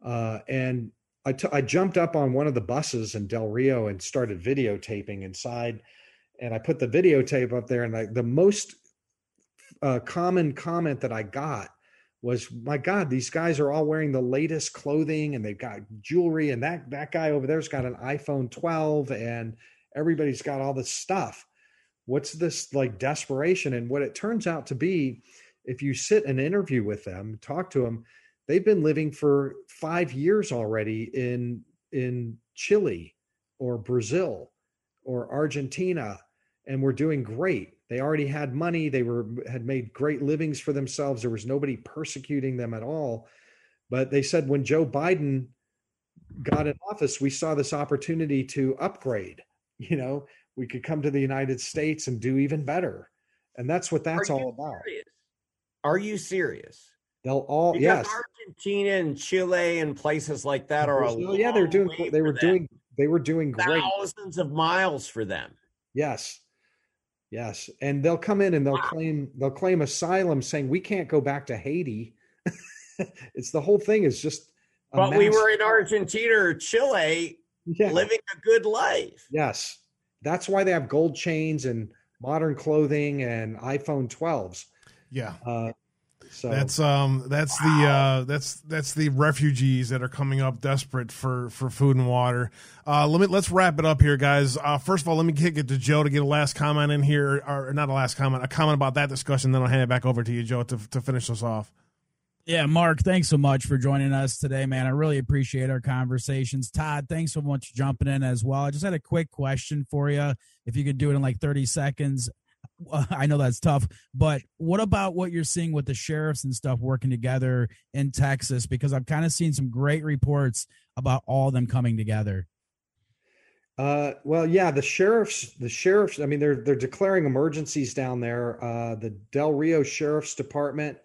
Uh, and I, t- I jumped up on one of the buses in Del Rio and started videotaping inside. And I put the videotape up there, and I, the most uh, common comment that I got was, my God, these guys are all wearing the latest clothing and they've got jewelry, and that, that guy over there's got an iPhone twelve and everybody's got all this stuff. What's this like desperation? And what it turns out to be, if you sit and interview with them, talk to them, they've been living for five years already in, in Chile or Brazil or Argentina, and were doing great. They already had money. They were had made great livings for themselves. There was nobody persecuting them at all. But they said when Joe Biden got in office, we saw this opportunity to upgrade. You know, we could come to the United States and do even better. And that's what that's all about. Serious? Are you serious? They'll all, because yes. Argentina and Chile and places like that are a yeah, they're doing, they were them. doing, they were doing great. Thousands of miles for them. Yes. Yes. And they'll come in and they'll wow. claim, they'll claim asylum, saying we can't go back to Haiti. It's the whole thing is just, but mass- we were in Argentina or Chile yeah. living a good life. Yes. That's why they have gold chains and modern clothing and iPhone twelves. Yeah. Uh, So that's um that's wow. the uh that's that's the refugees that are coming up desperate for, for food and water. Uh, let me let's wrap it up here, guys. Uh, first of all, let me kick it to Joe to get a last comment in here, or not a last comment, a comment about that discussion. Then I'll hand it back over to you, Joe, to to finish us off. Yeah, Mark, thanks so much for joining us today, man. I really appreciate our conversations. Todd, thanks so much for jumping in as well. I just had a quick question for you, if you could do it in like thirty seconds. I know that's tough, but what about what you're seeing with the sheriffs and stuff working together in Texas? Because I've kind of seen some great reports about all of them coming together. Uh, well, yeah, the sheriffs, the sheriffs, I mean, they're, they're declaring emergencies down there. Uh, the Del Rio Sheriff's Department,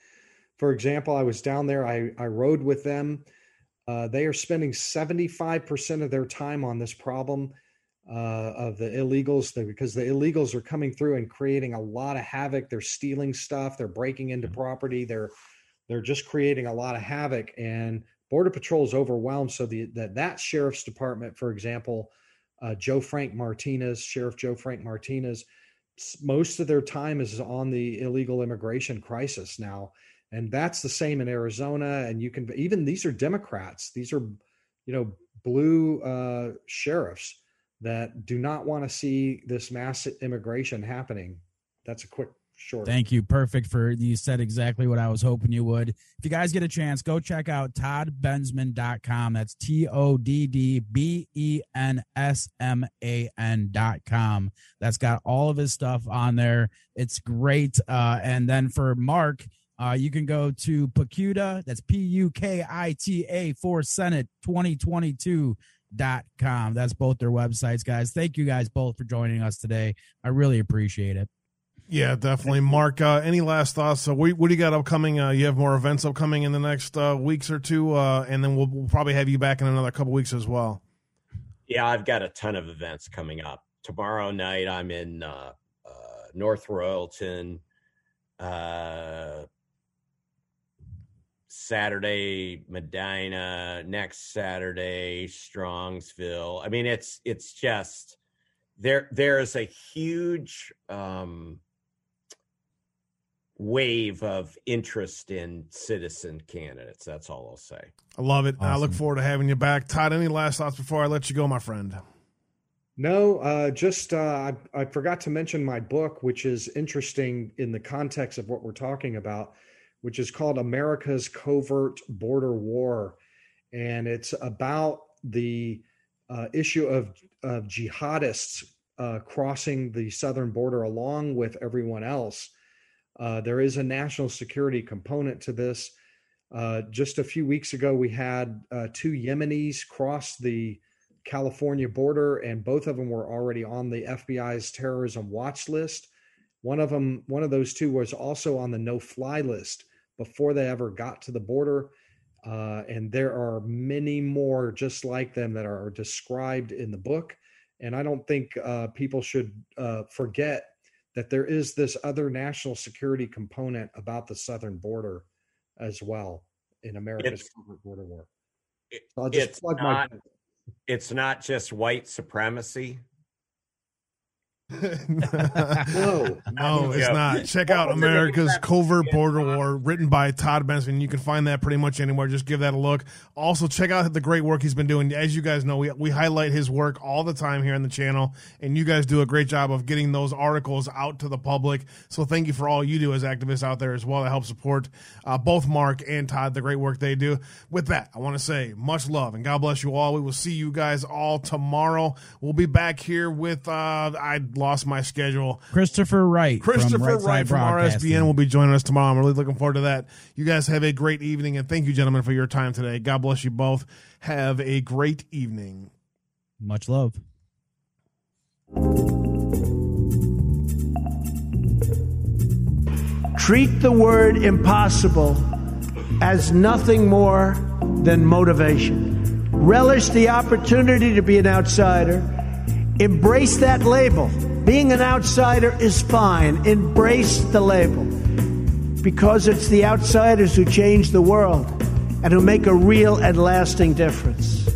for example, I was down there. I, I rode with them. Uh, they are spending seventy-five percent of their time on this problem. Uh, of the illegals, because the illegals are coming through and creating a lot of havoc. They're stealing stuff. They're breaking into property. They're they're just creating a lot of havoc. And Border Patrol is overwhelmed. So the, the that sheriff's department, for example, uh, Joe Frank Martinez, Sheriff Joe Frank Martinez, most of their time is on the illegal immigration crisis now. And that's the same in Arizona. And you can, even these are Democrats. These are, you know, blue uh, sheriffs that do not want to see this mass immigration happening. That's a quick, short. Thank you. Perfect. For you said exactly what I was hoping you would. If you guys get a chance, go check out todd bensman dot com. That's T O D D B E N S M A N dot com. That's got all of his stuff on there. It's great. Uh, and then for Mark, Uh, you can go to Pukita, that's P U K I T A for Senate twenty twenty-two dot com. That's both their websites, guys. Thank you guys both for joining us today. I really appreciate it. Yeah, definitely. Mark, uh, any last thoughts? So we, what do you got upcoming? Uh, you have more events upcoming in the next uh, weeks or two, uh, and then we'll, we'll probably have you back in another couple weeks as well. Yeah, I've got a ton of events coming up. Tomorrow night, I'm in uh, uh, North Royalton. Uh, Saturday, Medina, next Saturday, Strongsville. I mean, it's, it's just, there, there is a huge um, wave of interest in citizen candidates. That's all I'll say. I love it. Awesome. I look forward to having you back. Todd, any last thoughts before I let you go, my friend? No, uh, just uh, I, I forgot to mention my book, which is interesting in the context of what we're talking about, which is called America's Covert Border War. And it's about the uh, issue of, of jihadists uh, crossing the southern border along with everyone else. Uh, there is a national security component to this. Uh, just a few weeks ago, we had uh, two Yemenis cross the California border, and both of them were already on the F B I's terrorism watch list. One of them, one of those two was also on the no-fly list before they ever got to the border. Uh, and there are many more just like them that are described in the book. And I don't think uh, people should uh, forget that there is this other national security component about the southern border as well in America's it's, border war. So I'll just it's, plug not, my it's not just white supremacy. no, no, it's not. Check out America's Covert Border War, written by Todd Bensman. You can find that pretty much anywhere. Just give that a look. Also, check out the great work he's been doing. As you guys know, we we highlight his work all the time here on the channel, and you guys do a great job of getting those articles out to the public. So thank you for all you do as activists out there as well to help support uh, both Mark and Todd, the great work they do. With that, I want to say much love and God bless you all. We will see you guys all tomorrow. We'll be back here with uh, I. lost my schedule. Christopher Wright. Christopher Wright from, Wright from R S B N will be joining us tomorrow. I'm really looking forward to that. You guys have a great evening, and thank you, gentlemen, for your time today. God bless you both. Have a great evening. Much love. Treat the word impossible as nothing more than motivation. Relish the opportunity to be an outsider. Embrace that label. Being an outsider is fine. Embrace the label. Because it's the outsiders who change the world and who make a real and lasting difference.